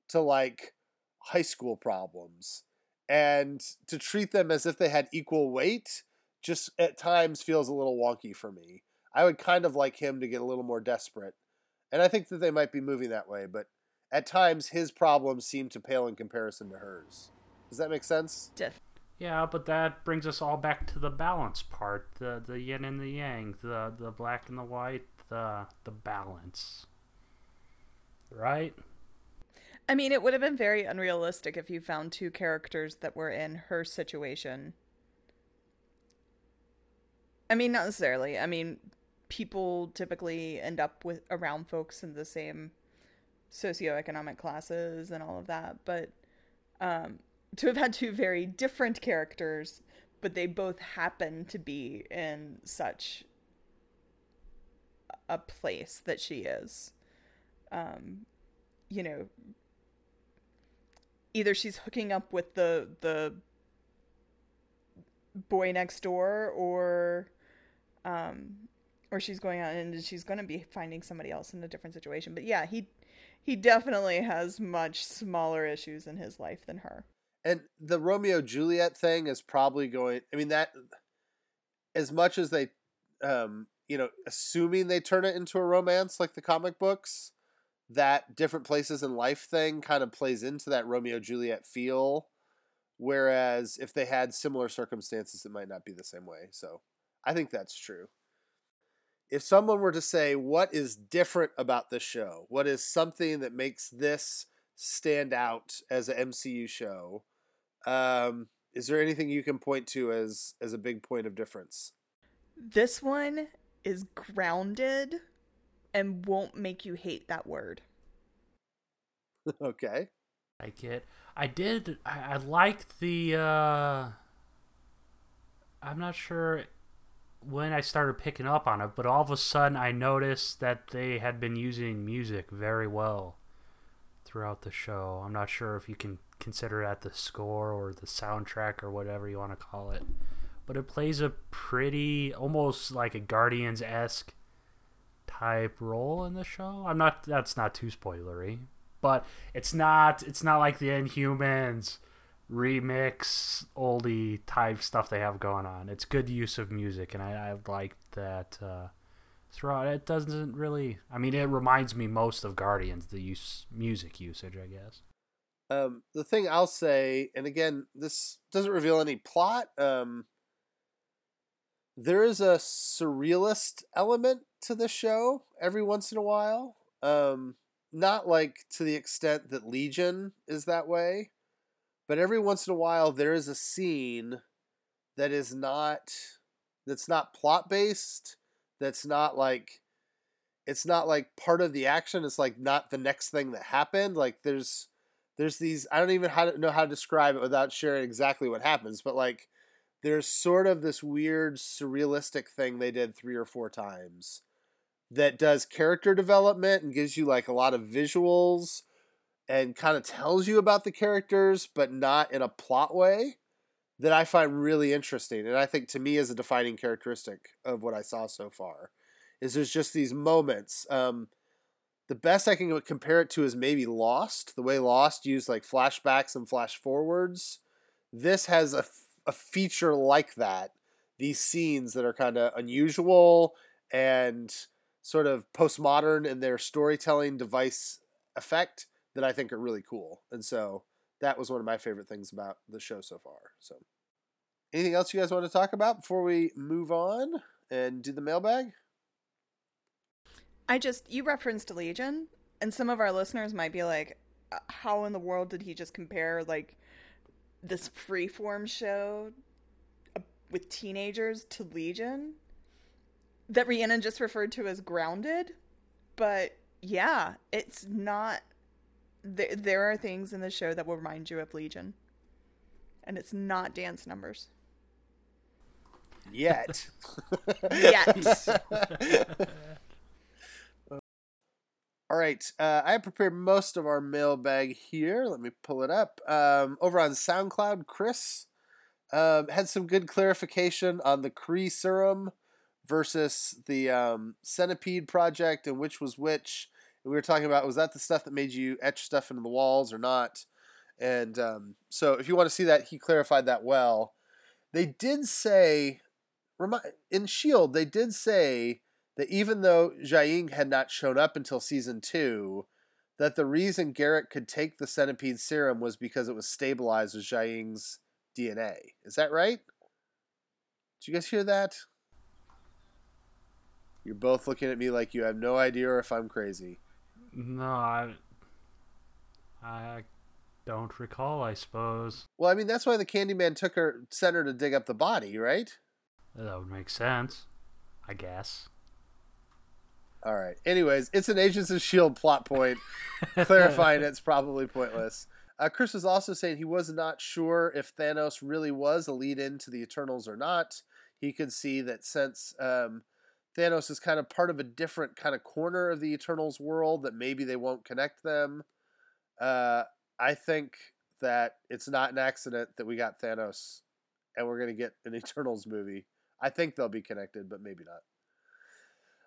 to like high school problems and to treat them as if they had equal weight. Just at times feels a little wonky for me. I would kind of like him to get a little more desperate. And I think that they might be moving that way, but at times his problems seem to pale in comparison to hers. Does that make sense? Yeah, but that brings us all back to the balance part, the yin and the yang, the black and the white, the balance. Right? I mean, it would have been very unrealistic if you found two characters that were in her situation. I mean, not necessarily. I mean, people typically end up with around folks in the same socioeconomic classes and all of that. But to have had two very different characters, but they both happen to be in such a place that she is. You know, either she's hooking up with the boy next door or she's going out and she's going to be finding somebody else in a different situation. But yeah, he definitely has much smaller issues in his life than her. And the Romeo Juliet thing is probably going, I mean, that as much as they, assuming they turn it into a romance, like the comic books, that different places in life thing kind of plays into that Romeo and Juliet feel. Whereas if they had similar circumstances, it might not be the same way. So I think that's true. If someone were to say, what is different about this show? What is something that makes this stand out as an MCU show? Is there anything you can point to as a big point of difference? This one is grounded and won't make you hate that word. Okay. I like the, I'm not sure when I started picking up on it, but all of a sudden I noticed that they had been using music very well throughout the show. I'm not sure if you can consider that the score or the soundtrack or whatever you want to call it, but it plays a pretty, almost like a Guardians-esque type role in the show. That's not too spoilery, but it's not like the Inhumans remix oldie type stuff they have going on. It's good use of music, and I like that throughout. It doesn't really, I mean, it reminds me most of Guardians, the music usage, I guess. The thing I'll say, and again, this doesn't reveal any plot, there is a surrealist element to the show every once in a while. Not like to the extent that Legion is that way, but every once in a while there is a scene that is not, that's not plot based, that's not like, it's not like part of the action, it's like not the next thing that happened. Like there's these, I don't even know how to describe it without sharing exactly what happens, but like there's sort of this weird surrealistic thing they did 3 or 4 times that does character development and gives you like a lot of visuals and kind of tells you about the characters, but not in a plot way, that I find really interesting. And I think to me is a defining characteristic of what I saw so far, is there's just these moments. The best I can compare it to is maybe Lost, the way Lost used like flashbacks and flash forwards. This has a feature like that, these scenes that are kind of unusual and sort of postmodern in their storytelling device effect that I think are really cool. And so that was one of my favorite things about the show so far. So anything else you guys want to talk about before we move on and do the mailbag? You referenced Legion, and some of our listeners might be like, how in the world did he just compare like this freeform show with teenagers to Legion? That Rhiannon just referred to as grounded, but yeah, it's not. There are things in the show that will remind you of Legion, and it's not dance numbers. Yet. All right, I prepared most of our mailbag here. Let me pull it up. Over on SoundCloud, Chris had some good clarification on the Kree serum versus the Centipede project, and which was which. And we were talking about, was that the stuff that made you etch stuff into the walls or not? And so if you want to see that, he clarified that well. They did say, in S.H.I.E.L.D., they did say that even though Jiang had not shown up until season 2, that the reason Garrett could take the Centipede serum was because it was stabilized with Jiang's DNA. Is that right? Did you guys hear that? You're both looking at me like you have no idea if I'm crazy. No, I don't recall, I suppose. Well, I mean, that's why the Candyman sent her to dig up the body, right? That would make sense, I guess. All right. Anyways, it's an Agents of S.H.I.E.L.D. plot point. Clarifying it's probably pointless. Chris was also saying he was not sure if Thanos really was a lead-in to the Eternals or not. He could see that since... Thanos is kind of part of a different kind of corner of the Eternals world that maybe they won't connect them. I think that it's not an accident that we got Thanos and we're going to get an Eternals movie. I think they'll be connected, but maybe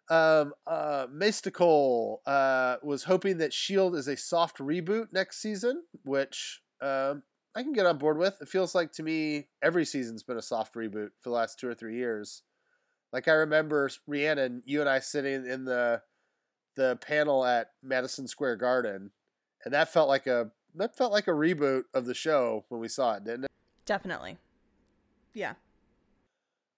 not. Mystical was hoping that S.H.I.E.L.D. is a soft reboot next season, which I can get on board with. It feels like to me every season's been a soft reboot for the last 2 or 3 years. Like I remember, Rhiannon, you and I sitting in the the panel at Madison Square Garden, and that felt like a reboot of the show when we saw it, didn't it? Definitely. Yeah.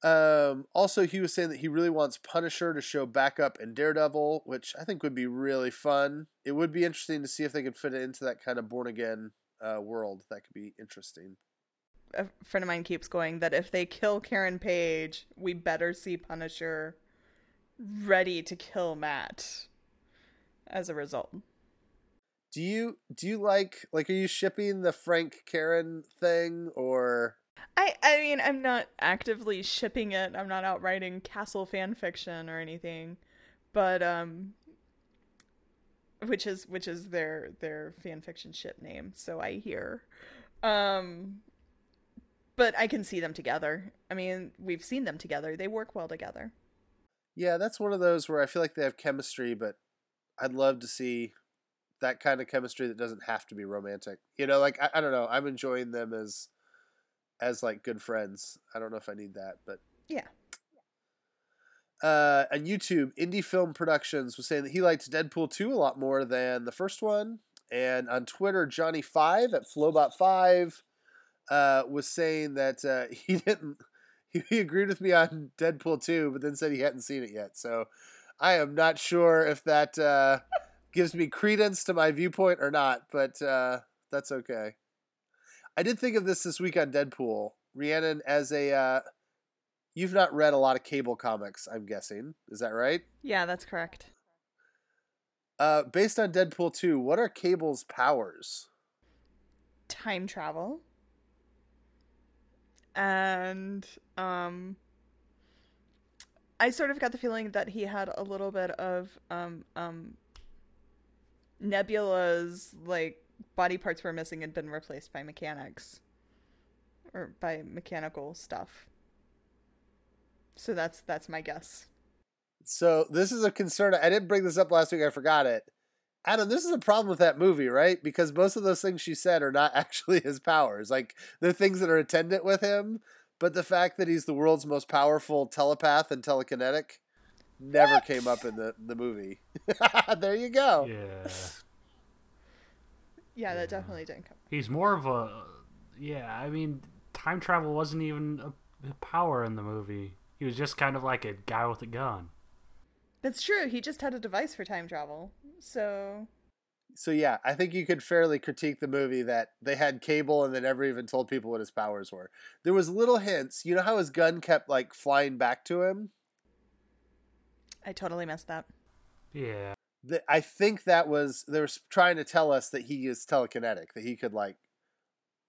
Also, he was saying that he really wants Punisher to show back up in Daredevil, which I think would be really fun. It would be interesting to see if they could fit it into that kind of born-again world. That could be interesting. A friend of mine keeps going that if they kill Karen Page, we better see Punisher ready to kill Matt as a result. Do you like, are you shipping the Frank Karen thing, or... I mean, I'm not actively shipping it. I'm not out writing Castle fan fiction or anything, but, which is their fan fiction ship name. So I hear, but I can see them together. I mean, we've seen them together. They work well together. Yeah. That's one of those where I feel like they have chemistry, but I'd love to see that kind of chemistry that doesn't have to be romantic. You know, like, I don't know. I'm enjoying them as like good friends. I don't know if I need that, but yeah. On YouTube, Indie Film Productions was saying that he liked Deadpool 2 a lot more than the first one. And on Twitter, Johnny5 at Flowbot5 was saying that he agreed with me on Deadpool 2, but then said he hadn't seen it yet. So I am not sure if that gives me credence to my viewpoint or not, but that's okay. I did think of this week on Deadpool, Rhiannon, as a, you've not read a lot of cable comics, I'm guessing. Is that right? Yeah, that's correct. Based on Deadpool 2, what are Cable's powers? Time travel. And I sort of got the feeling that he had a little bit of Nebula's, like, body parts were missing and been replaced by mechanics or by mechanical stuff. So that's my guess. So this is a concern. I didn't bring this up last week. I forgot it. Adam, this is a problem with that movie, right? Because most of those things she said are not actually his powers. Like, they're things that are attendant with him, but the fact that he's the world's most powerful telepath and telekinetic never came up in the movie. There you go. Yeah. Yeah, that definitely didn't come. He's more of a... Yeah, I mean, time travel wasn't even a power in the movie. He was just kind of like a guy with a gun. That's true. He just had a device for time travel. So yeah, I think you could fairly critique the movie that they had Cable and they never even told people what his powers were. There was little hints. You know how his gun kept, like, flying back to him? I totally missed that. Yeah. I think they were trying to tell us that he is telekinetic, that he could, like,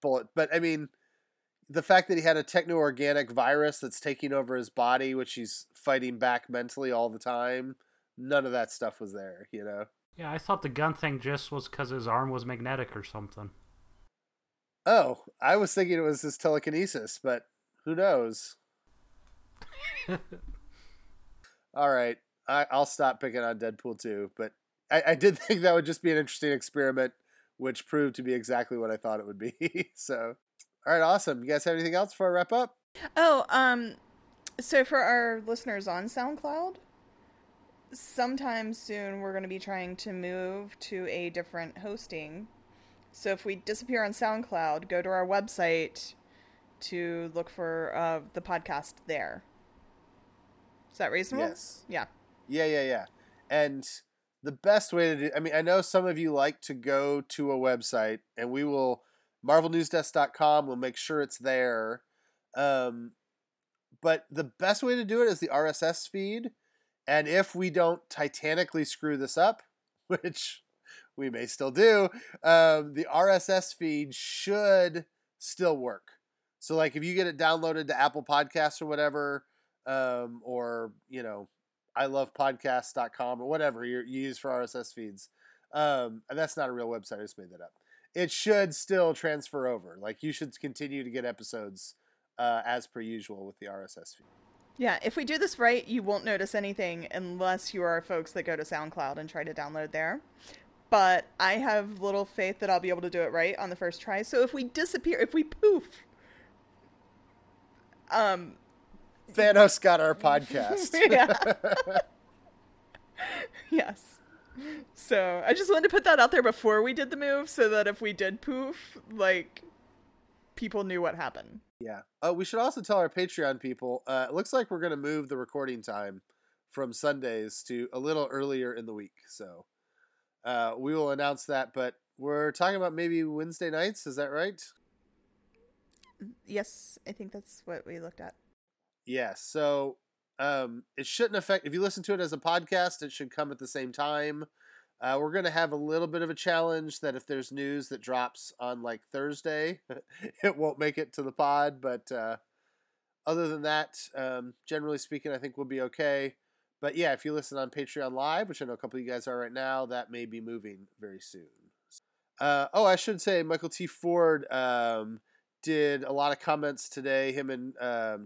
bullet. But, I mean, the fact that he had a techno-organic virus that's taking over his body, which he's fighting back mentally all the time, none of that stuff was there, you know? Yeah, I thought the gun thing just was because his arm was magnetic or something. Oh, I was thinking it was his telekinesis, but who knows? All right. I'll stop picking on Deadpool 2, but I did think that would just be an interesting experiment, which proved to be exactly what I thought it would be. So, all right, awesome. You guys have anything else before I wrap up? Oh, so for our listeners on SoundCloud, sometime soon we're going to be trying to move to a different hosting. So if we disappear on SoundCloud, go to our website to look for the podcast there. Is that reasonable? Yes. Yeah. Yeah. And the best way to do... I mean, I know some of you like to go to a website, and we will... MarvelNewsDesk.com, we'll make sure it's there. But the best way to do it is the RSS feed. And if we don't titanically screw this up, which we may still do, the RSS feed should still work. So, like, if you get it downloaded to Apple Podcasts or whatever, or, you know... I love podcasts.com or whatever you use for RSS feeds. And that's not a real website. I just made that up. It should still transfer over. Like, you should continue to get episodes as per usual with the RSS feed. Yeah. If we do this right, you won't notice anything unless you are folks that go to SoundCloud and try to download there. But I have little faith that I'll be able to do it right on the first try. So if we disappear, if we poof, Thanos got our podcast. Yeah. Yes. So I just wanted to put that out there before we did the move, so that if we did poof, like, people knew what happened. Yeah. Oh, we should also tell our Patreon people, it looks like we're going to move the recording time from Sundays to a little earlier in the week. So we will announce that, but we're talking about maybe Wednesday nights. Is that right? Yes. I think that's what we looked at. Yeah. So it shouldn't affect, if you listen to it as a podcast, it should come at the same time. We're going to have a little bit of a challenge that if there's news that drops on like Thursday, it won't make it to the pod. But other than that, generally speaking, I think we'll be okay. But yeah, if you listen on Patreon Live, which I know a couple of you guys are right now, that may be moving very soon. Oh, I should say Michael T. Ford did a lot of comments today. Him and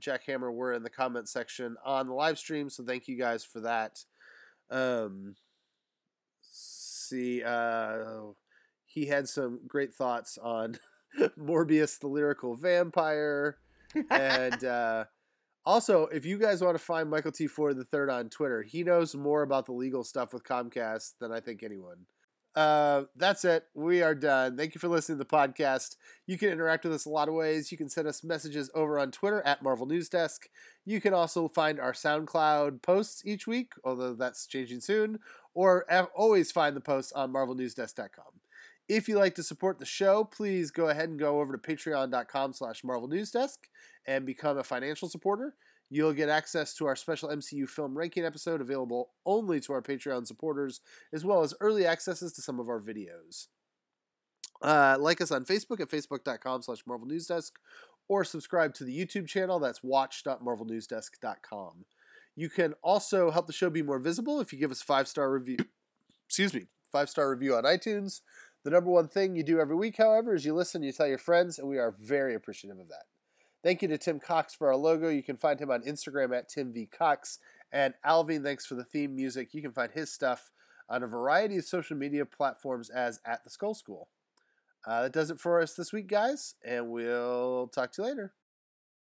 Jack Hammer were in the comment section on the live stream. So thank you guys for that. He had some great thoughts on Morbius the Lyrical Vampire, and also if you guys want to find Michael T. Ford III on Twitter, he knows more about the legal stuff with Comcast than I think anyone. That's it. We are done. Thank you for listening to the podcast. You can interact with us a lot of ways. You can send us messages over on Twitter at Marvel News Desk. You can also find our SoundCloud posts each week, although that's changing soon, or always find the posts on marvelnewsdesk.com. If you'd like to support the show, please go ahead and go over to patreon.com/marvelnewsdesk and become a financial supporter. You'll get access to our special MCU film ranking episode available only to our Patreon supporters, as well as early accesses to some of our videos. Like us on Facebook at facebook.com/Marvel News Desk, or subscribe to the YouTube channel. That's watch.marvelnewsdesk.com. You can also help the show be more visible if you give us a 5-star review. Excuse me, 5-star review on iTunes. The number one thing you do every week, however, is you listen, you tell your friends, and we are very appreciative of that. Thank you to Tim Cox for our logo. You can find him on Instagram at Tim V. Cox. And Alvin, thanks for the theme music. You can find his stuff on a variety of social media platforms as @The Skull School. That does it for us this week, guys, and we'll talk to you later.